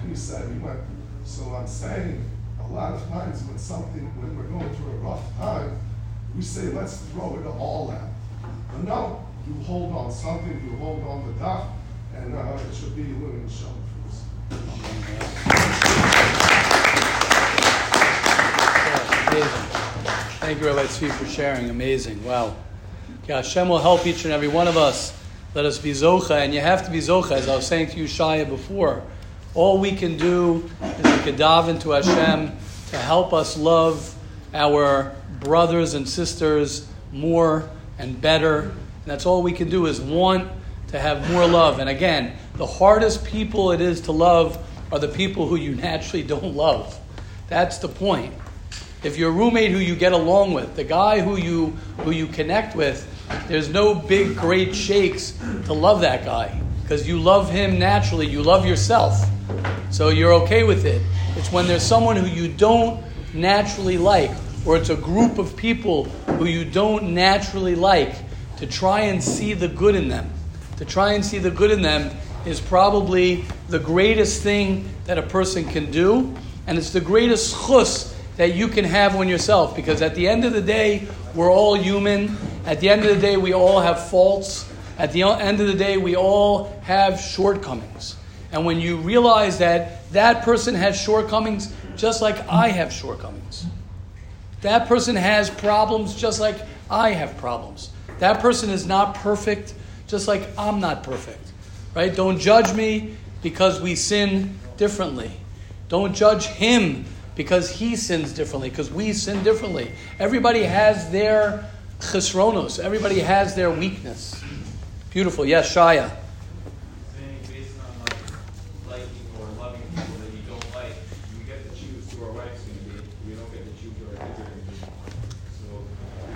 And he said, he went, so I'm saying, a lot of times when we're going through a rough time, we say, let's throw it all out. But no, you hold on something, you hold on the daf, and it should be a living shelter for us. Amazing. Thank you, Rabbi Tzvi, for sharing. Amazing. Wow. Yeah, Hashem will help each and every one of us. Let us be Zocha, and you have to be Zocha. As I was saying to you, Shaya, before, all we can do is we can dive into Hashem to help us love our brothers and sisters more and better. And that's all we can do, is want to have more love. And again, the hardest people it is to love are the people who you naturally don't love. That's the point. If your roommate who you get along with, the guy who you connect with, there's no big great shakes to love that guy, because you love him naturally. You love yourself, so you're okay with it. It's when there's someone who you don't naturally like, or it's a group of people who you don't naturally like, to try and see the good in them. To try and see the good in them is probably the greatest thing that a person can do, and it's the greatest chus that you can have on yourself, because at the end of the day, we're all human. At the end of the day, we all have faults. At the end of the day, we all have shortcomings. And when you realize that that person has shortcomings, just like I have shortcomings. That person has problems just like I have problems. That person is not perfect just like I'm not perfect. Right? Don't judge me because we sin differently. Don't judge him because he sins differently, because we sin differently. Everybody has their chisronos. Everybody has their weakness. Beautiful. Yes, Shaya. Saying based on liking or loving people that you don't like, we get to choose who our wife's going to be. We don't get to choose who our kids are going to be. So we're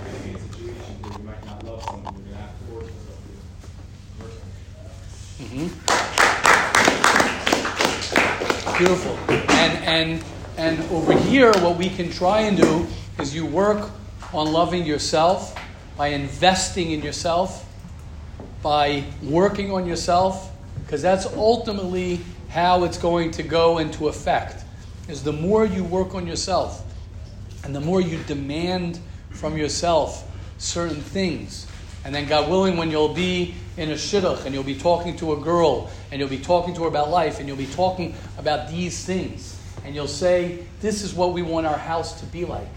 going to be in a situation where we might not love someone. We're going to have to force ourselves to. Beautiful. And over here, what we can try and do is you work on loving yourself by investing in yourself, by working on yourself, because that's ultimately how it's going to go into effect, is the more you work on yourself and the more you demand from yourself certain things. And then, God willing, when you'll be in a shidduch and you'll be talking to a girl and you'll be talking to her about life and you'll be talking about these things, and you'll say, this is what we want our house to be like.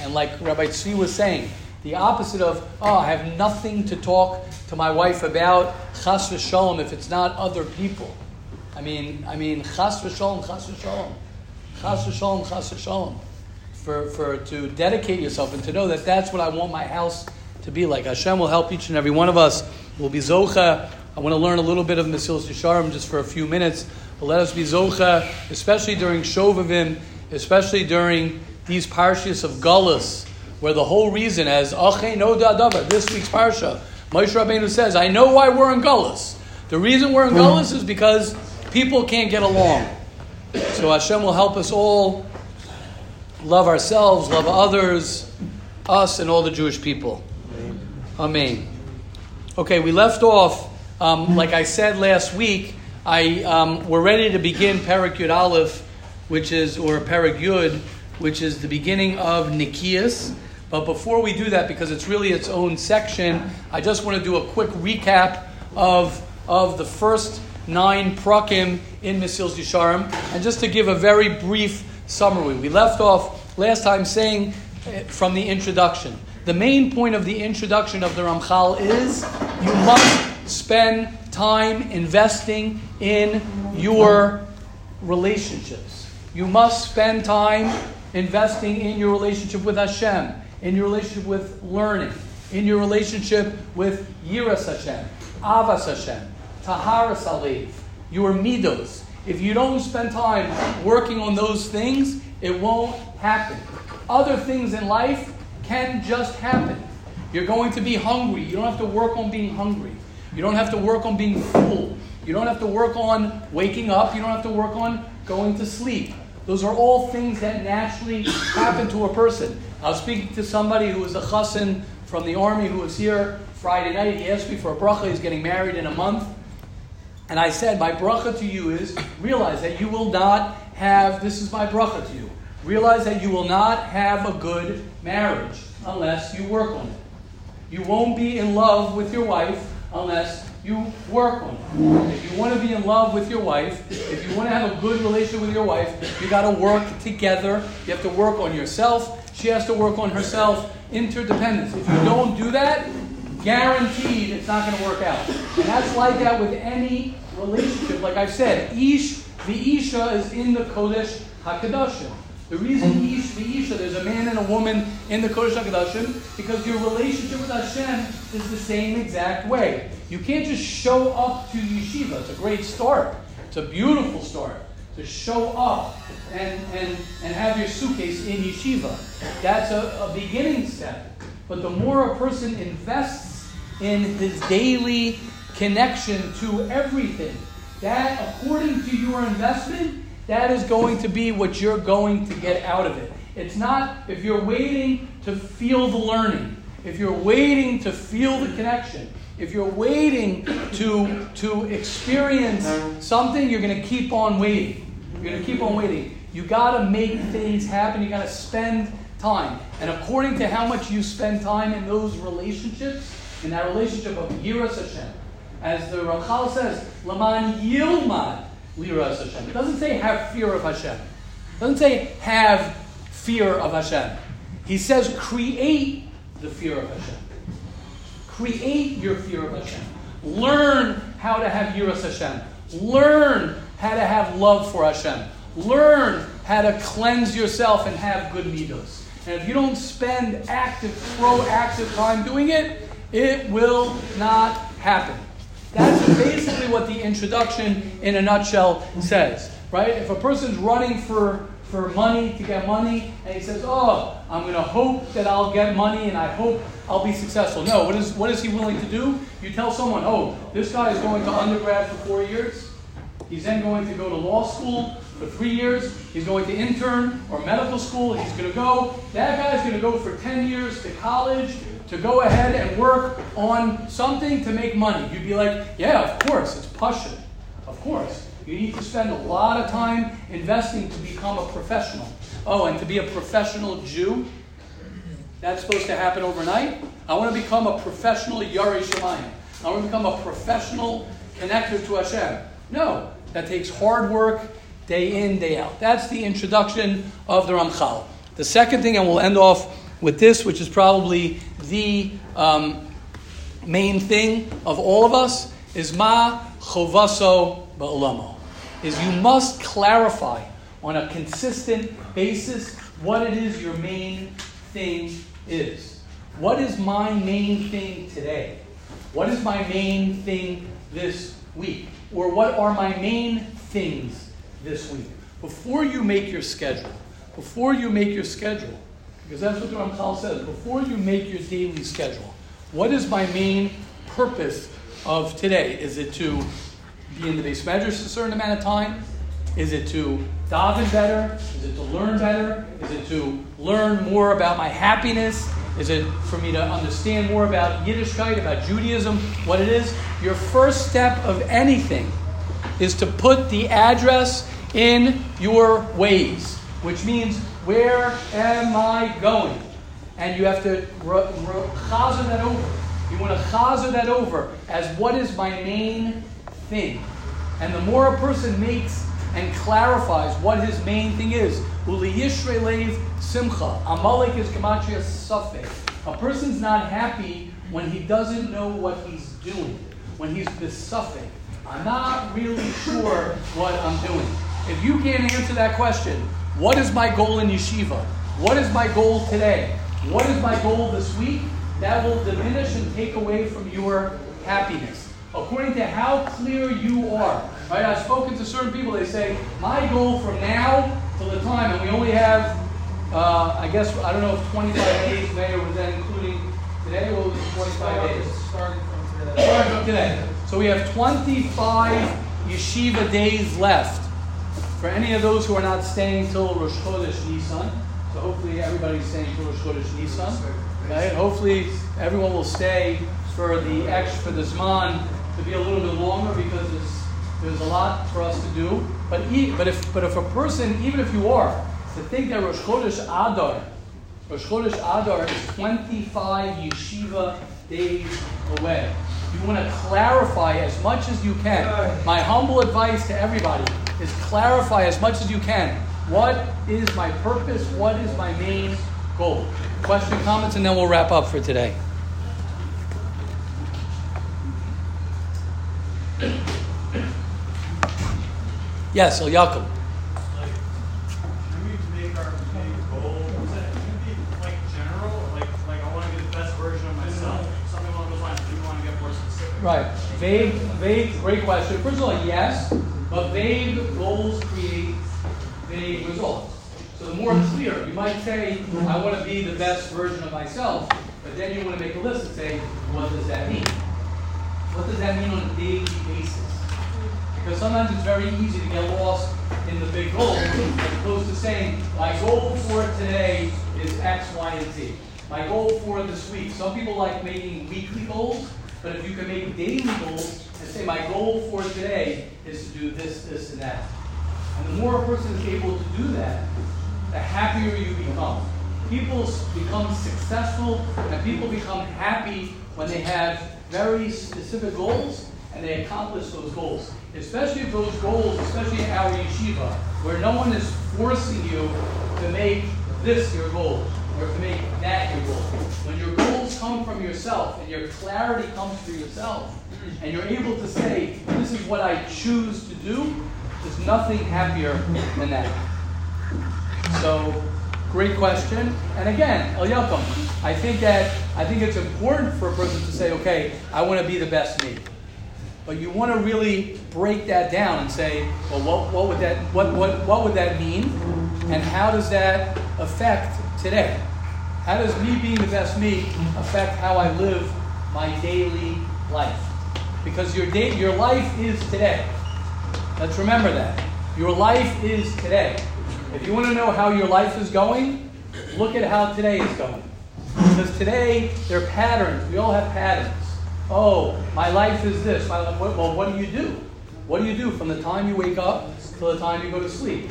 And like Rabbi Tzvi was saying, the opposite of, oh, I have nothing to talk to my wife about, chas v'shalom, if it's not other people. I mean, chas v'shalom, chas v'shalom, chas v'shalom, chas v'shalom. For to dedicate yourself and to know that that's what I want my house to be like. Hashem will help each and every one of us. We'll be zocha. I want to learn a little bit of Mesilas Yesharim just for a few minutes. But let us be zocha, especially during Shovavim, especially during these parshas of Gullus, where the whole reason, as Achei Noda Adava, this week's parsha, Moshe Rabbeinu says, I know why we're in Gullus. The reason we're in Gullus is because people can't get along. So Hashem will help us all love ourselves, love others, us and all the Jewish people. Amen. Okay, we left off, like I said last week, we're ready to begin Perek Yud Aleph, which is, or Perek Yud, which is the beginning of Nikias. But before we do that, because it's really its own section, I just want to do a quick recap of the first 9 prakim in Mesilas Yesharim, and just to give a very brief summary. We left off last time saying, from the introduction, the main point of the introduction of the Ramchal is, you must spend time investing in your relationships. You must spend time investing in your relationship with Hashem, in your relationship with learning, in your relationship with Yiras Hashem, Avas Hashem, Taharas Alev, your Midos. If you don't spend time working on those things, it won't happen. Other things in life can just happen. You're going to be hungry. You don't have to work on being hungry. You don't have to work on being full. You don't have to work on waking up. You don't have to work on going to sleep. Those are all things that naturally happen to a person. I was speaking to somebody who was a chassan from the army who was here Friday night. He asked me for a bracha. He's getting married in a month. And I said, my bracha to you is, realize that you will not have, this is my bracha to you, realize that you will not have a good marriage unless you work on it. You won't be in love with your wife unless you work on it. If you want to be in love with your wife, if you want to have a good relationship with your wife, you got to work together. You have to work on yourself. She has to work on herself. Interdependence. If you don't do that, guaranteed it's not going to work out. And that's like that with any relationship. Like I've said, the Isha is in the Kodesh Hakadoshim. The reason the Isha, there's a man and a woman in the Kodesh HaKadoshim, because your relationship with Hashem is the same exact way. You can't just show up to Yeshiva. It's a great start. It's a beautiful start. To show up and have your suitcase in Yeshiva. That's a beginning step. But the more a person invests in his daily connection to everything, that according to your investment, that is going to be what you're going to get out of it. It's not if you're waiting to feel the learning, if you're waiting to feel the connection, if you're waiting to experience something, you're going to keep on waiting. You're going to keep on waiting. You got to make things happen. You got to spend time. And according to how much you spend time in those relationships, in that relationship of Yiras Hashem, as the Ramchal says, Laman Yilmad, Liras Hashem. It doesn't say have fear of Hashem. It doesn't say have fear of Hashem. He says create the fear of Hashem. Create your fear of Hashem. Learn how to have Yiras Hashem. Learn how to have love for Hashem. Learn how to cleanse yourself and have good midos. And if you don't spend active, proactive time doing it, it will not happen. That's basically what the introduction, in a nutshell, says, right? If a person's running for money to get money, and he says, "Oh, I'm going to hope that I'll get money, and I hope I'll be successful." No, what is he willing to do? You tell someone, "Oh, this guy is going to undergrad for 4 years. He's then going to go to law school for 3 years. He's going to intern or medical school. He's going to go. That guy's going to go for 10 years to college." To go ahead and work on something to make money. You'd be like, yeah, of course, it's passion. Of course. You need to spend a lot of time investing to become a professional. Oh, and to be a professional Jew? That's supposed to happen overnight? I want to become a professional Yari Shemayim. I want to become a professional connector to Hashem. No, that takes hard work day in, day out. That's the introduction of the Ramchal. The second thing, and we'll end off with this, which is probably the main thing of all of us, is ma chovaso ba'olamo. Is you must clarify on a consistent basis what it is your main thing is. What is my main thing today? What is my main thing this week? Or what are my main things this week? Before you make your schedule, because that's what the Ramchal says. Before you make your daily schedule, what is my main purpose of today? Is it to be in the Beis Medrash a certain amount of time? Is it to daven better? Is it to learn better? Is it to learn more about my happiness? Is it for me to understand more about Yiddishkeit, about Judaism, what it is? Your first step of anything is to put the address in your ways, which means, where am I going? And you have to chazer that over. You want to chazer that over as what is my main thing. And the more a person makes and clarifies what his main thing is, uli yishrei leiv simcha, amalek is gematria safek. A person's not happy when he doesn't know what he's doing. when he's besuffic, I'm not really sure what I'm doing. If you can't answer that question, what is my goal in yeshiva? What is my goal today? What is my goal this week? That will diminish and take away from your happiness, according to how clear you are. Right? I've spoken to certain people, they say, my goal from now to the time, and we only have, I don't know if 25 days, Mayor, was that including today, or was it 25 days? Starting from today. So we have 25 yeshiva days left for any of those who are not staying till Rosh Chodesh Nisan. So hopefully everybody's staying till Rosh Chodesh Nisan. Right? Hopefully everyone will stay for the Zman to be a little bit longer, because there's a lot for us to do. But if a person, even if you are, to think that Rosh Chodesh Adar is 25 yeshiva days away. You want to clarify as much as you can. My humble advice to everybody is clarify as much as you can. What is my purpose? What is my main goal? Question, comments, and then we'll wrap up for today. Yes, El Yaakov. Right. Vague, great question. First of all, yes, but vague goals create vague results. So the more clear, you might say, I want to be the best version of myself, but then you want to make a list and say, what does that mean? What does that mean on a daily basis? Because sometimes it's very easy to get lost in the big goal, as opposed to saying, my goal for today is X, Y, and Z. My goal for this week. Some people like making weekly goals. But if you can make daily goals and say, my goal for today is to do this, this, and that. And the more a person is able to do that, the happier you become. People become successful and people become happy when they have very specific goals and they accomplish those goals. Especially if those goals, especially in our yeshiva, where no one is forcing you to make this your goal, or to make that your goal. When your goals come from yourself and your clarity comes from yourself and you're able to say, this is what I choose to do, there's nothing happier than that. So, great question. And again, El Yaakov, I think it's important for a person to say, okay, I want to be the best me. But you want to really break that down and say, well, what would that mean? And how does that affect today? How does me being the best me affect how I live my daily life? Because your life is today. Let's remember that. Your life is today. If you want to know how your life is going, look at how today is going. Because today, there are patterns. We all have patterns. Oh, my life is this. Well, what do you do? What do you do from the time you wake up till the time you go to sleep?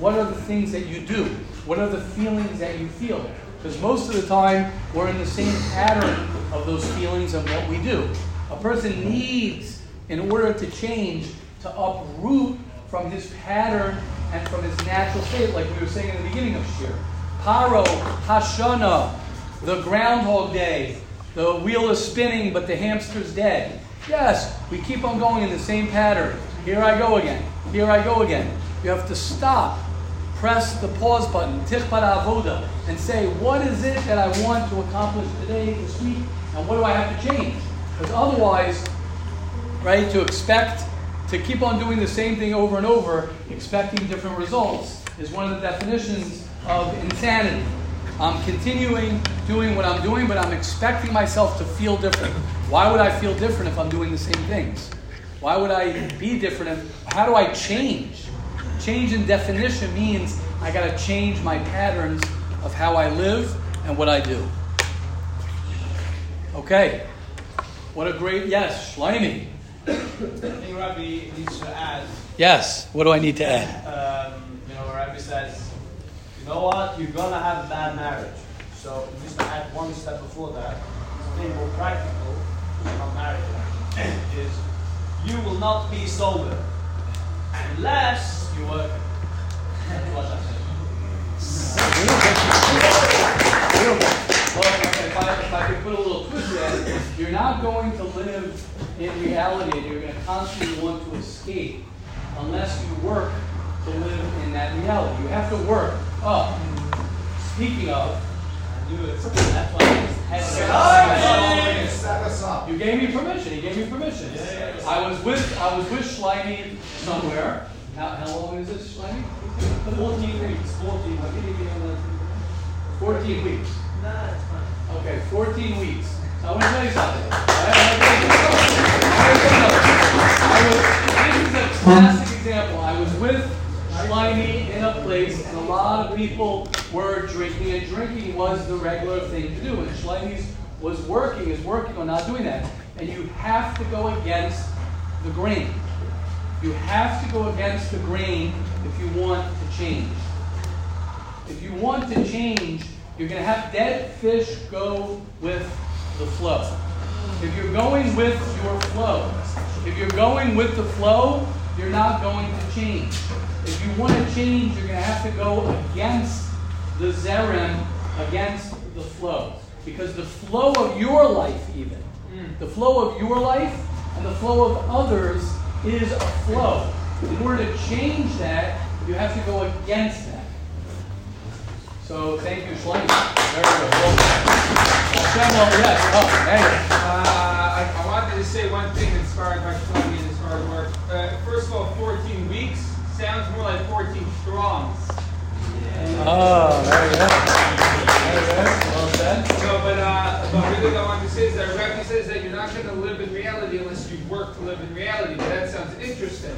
What are the things that you do? What are the feelings that you feel? Because most of the time, we're in the same pattern of those feelings and what we do. A person needs, in order to change, to uproot from his pattern and from his natural state, like we were saying in the beginning of Shir. Paro, Hashanah, the Groundhog Day, the wheel is spinning, but the hamster's dead. Yes, we keep on going in the same pattern. Here I go again. Here I go again. You have to stop. Press the pause button, Tichbad Ha'avodah, and say, what is it that I want to accomplish today, this week, and what do I have to change? Because otherwise, right, to expect to keep on doing the same thing over and over, expecting different results, is one of the definitions of insanity. I'm continuing doing what I'm doing, but I'm expecting myself to feel different. Why would I feel different if I'm doing the same things? Why would I be different? How do I change? Change in definition means I got to change my patterns of how I live and what I do. Okay. What a great, yes, Shlomi. I think Rabbi needs to add. Yes. What do I need to add? Rabbi says, you know what? You're going to have a bad marriage. So just to add one step before that, something more practical, not marriage, is you will not be sober unless you work. If I could put a little twist there, You're not going to live in reality, and you're going to constantly want to escape unless you work to live in that reality. You have to work up. Speaking of, I knew it. That's why I just had to. You gave me permission. He gave me permission. Yeah. I was with Schleiny somewhere. How long is this, Schleiny? 14 weeks. 14. I didn't even know that. 14 weeks. No, that's fine. Okay, 14 weeks. So I want to tell you something. This is a classic example. I was with Schleiny in a place, and a lot of people were drinking, and drinking was the regular thing to do. And Schleiny's was working on not doing that. And you have to go against the grain. You have to go against the grain if you want to change. If you want to change, you're going to have dead fish go with the flow. If you're going with your flow, you're not going to change. If you want to change, you're going to have to go against the zerem, against the flow. Because the flow of your life even, the flow of your life and the flow of others is a flow. In order to change that, you have to go against that. So thank you, Shlomo. Very good. I wanted to say one thing inspired by Shlomo and inspired work. First of all, 14 weeks sounds more like 14 strongs. Yeah. Oh, very good. Well said. So, but really what I wanted to say is that Rebbe says that you're not going to live in reality unless you work to live in reality. But that sounds interesting.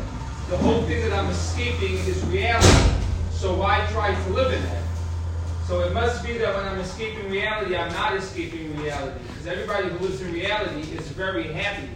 The whole thing that I'm escaping is reality. So why try to live in it? So it must be that when I'm escaping reality, I'm not escaping reality. Because everybody who lives in reality is very happy.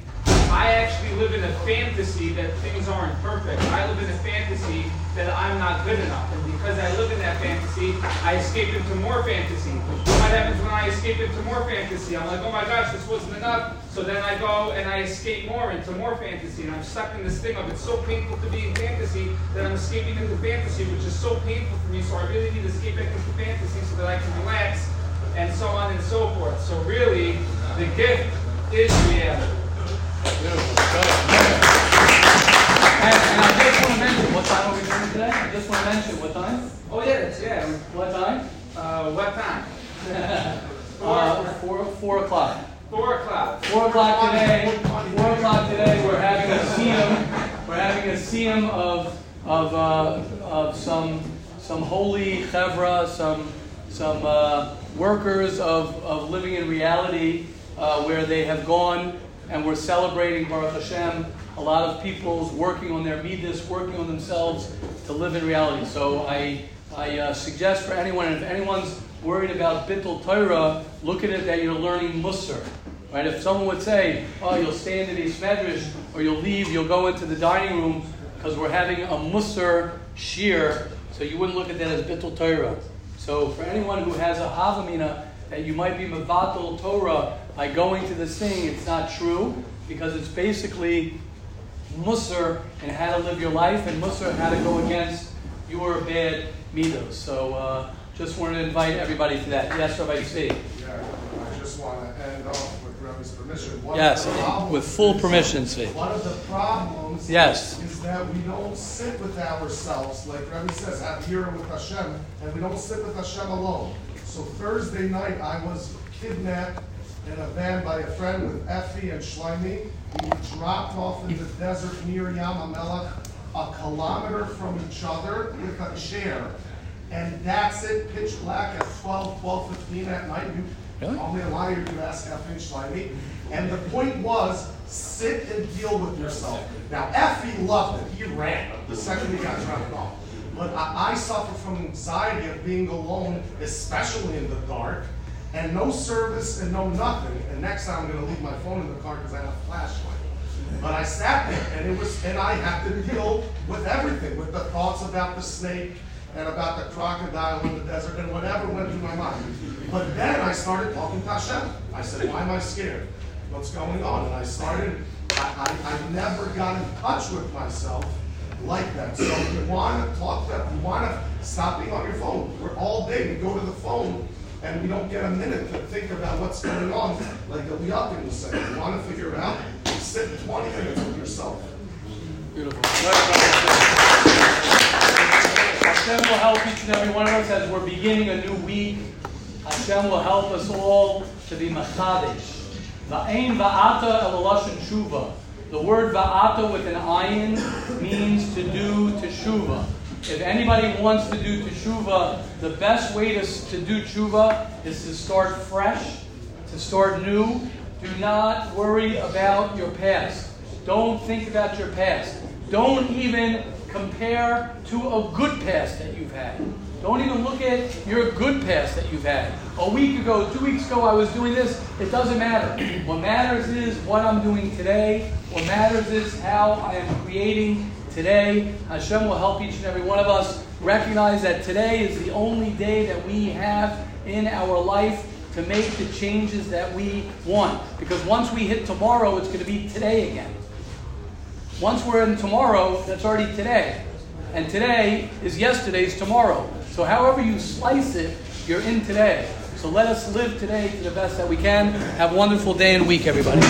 I actually live in a fantasy that things aren't perfect. I live in a fantasy that I'm not good enough. And because I live in that fantasy, I escape into more fantasy. What happens when I escape into more fantasy? I'm like, oh my gosh, this wasn't enough. So then I go and I escape more into more fantasy. And I'm stuck in this thing of it's so painful to be in fantasy that I'm escaping into fantasy, which is so painful for me. So I really need to escape back into fantasy so that I can relax and so on and so forth. So really, the gift is reality. And I just want to mention, what time are we doing today? I just want to mention, what time? Oh, yeah. What time? Four o'clock today. 4 o'clock today, we're having a siyum. Of some holy chevra, some workers of living in reality, where they have gone. And we're celebrating, Baruch Hashem, a lot of people's working on their midos, working on themselves to live in reality. So I suggest for anyone, if anyone's worried about bittul Torah, look at it that you're learning Musser. Right? If someone would say, oh, you'll stay in the medrash, or you'll leave, you'll go into the dining room, because we're having a Musser Shir, so you wouldn't look at that as bittul Torah. So for anyone who has a havamina, that you might be mevatel Torah by going to this thing, it's not true, because it's basically Musser and how to live your life, and Musser and how to go against your bad midos. So just wanted to invite everybody to that. Yes, Rabbi Yossi. Yeah, I just want to end off with Rabbi's permission. One of the problems is that we don't sit with ourselves, like Rabbi says, have here with Hashem, and we don't sit with Hashem alone. So Thursday night, I was kidnapped in a van by a friend with Effie and Shlomi. We were dropped off in the desert near Yam HaMelech, a kilometer from each other with a chair. And that's it, pitch black at 12:15 at night. Really? Only a liar you ask Effie and Shlomi. And the point was, sit and deal with yourself. Now, Effie loved it. He ran the second he got dropped off. But I suffer from anxiety of being alone, especially in the dark, and no service and no nothing. And next time I'm going to leave my phone in the car because I have a flashlight. But I sat there, and I had to deal with everything, with the thoughts about the snake and about the crocodile in the desert and whatever went through my mind. But then I started talking to Hashem. I said, why am I scared? What's going on? And I never got in touch with myself like that. So you want to talk to that. You want to stop being on your phone. We're all day. We go to the phone and we don't get a minute to think about what's going on. Like Eliyakim was saying, you want to figure it out? Sit 20 minutes with yourself. Beautiful. Hashem will help each and every one of us as we're beginning a new week. Hashem will help us all to be machadesh. Va'ein va'ata elolashon shuva. The word va'ata with an ayin means to do teshuva. If anybody wants to do teshuva, the best way to do teshuva is to start fresh, to start new. Do not worry about your past. Don't think about your past. Don't even compare to a good past that you've had. Don't even look at your good past that you've had. A week ago, 2 weeks ago, I was doing this. It doesn't matter. What matters is what I'm doing today. What matters is how I am creating today. Hashem will help each and every one of us recognize that today is the only day that we have in our life to make the changes that we want. Because once we hit tomorrow, it's going to be today again. Once we're in tomorrow, that's already today. And today is yesterday's tomorrow. So however you slice it, you're in today. So let us live today to the best that we can. Have a wonderful day and week, everybody.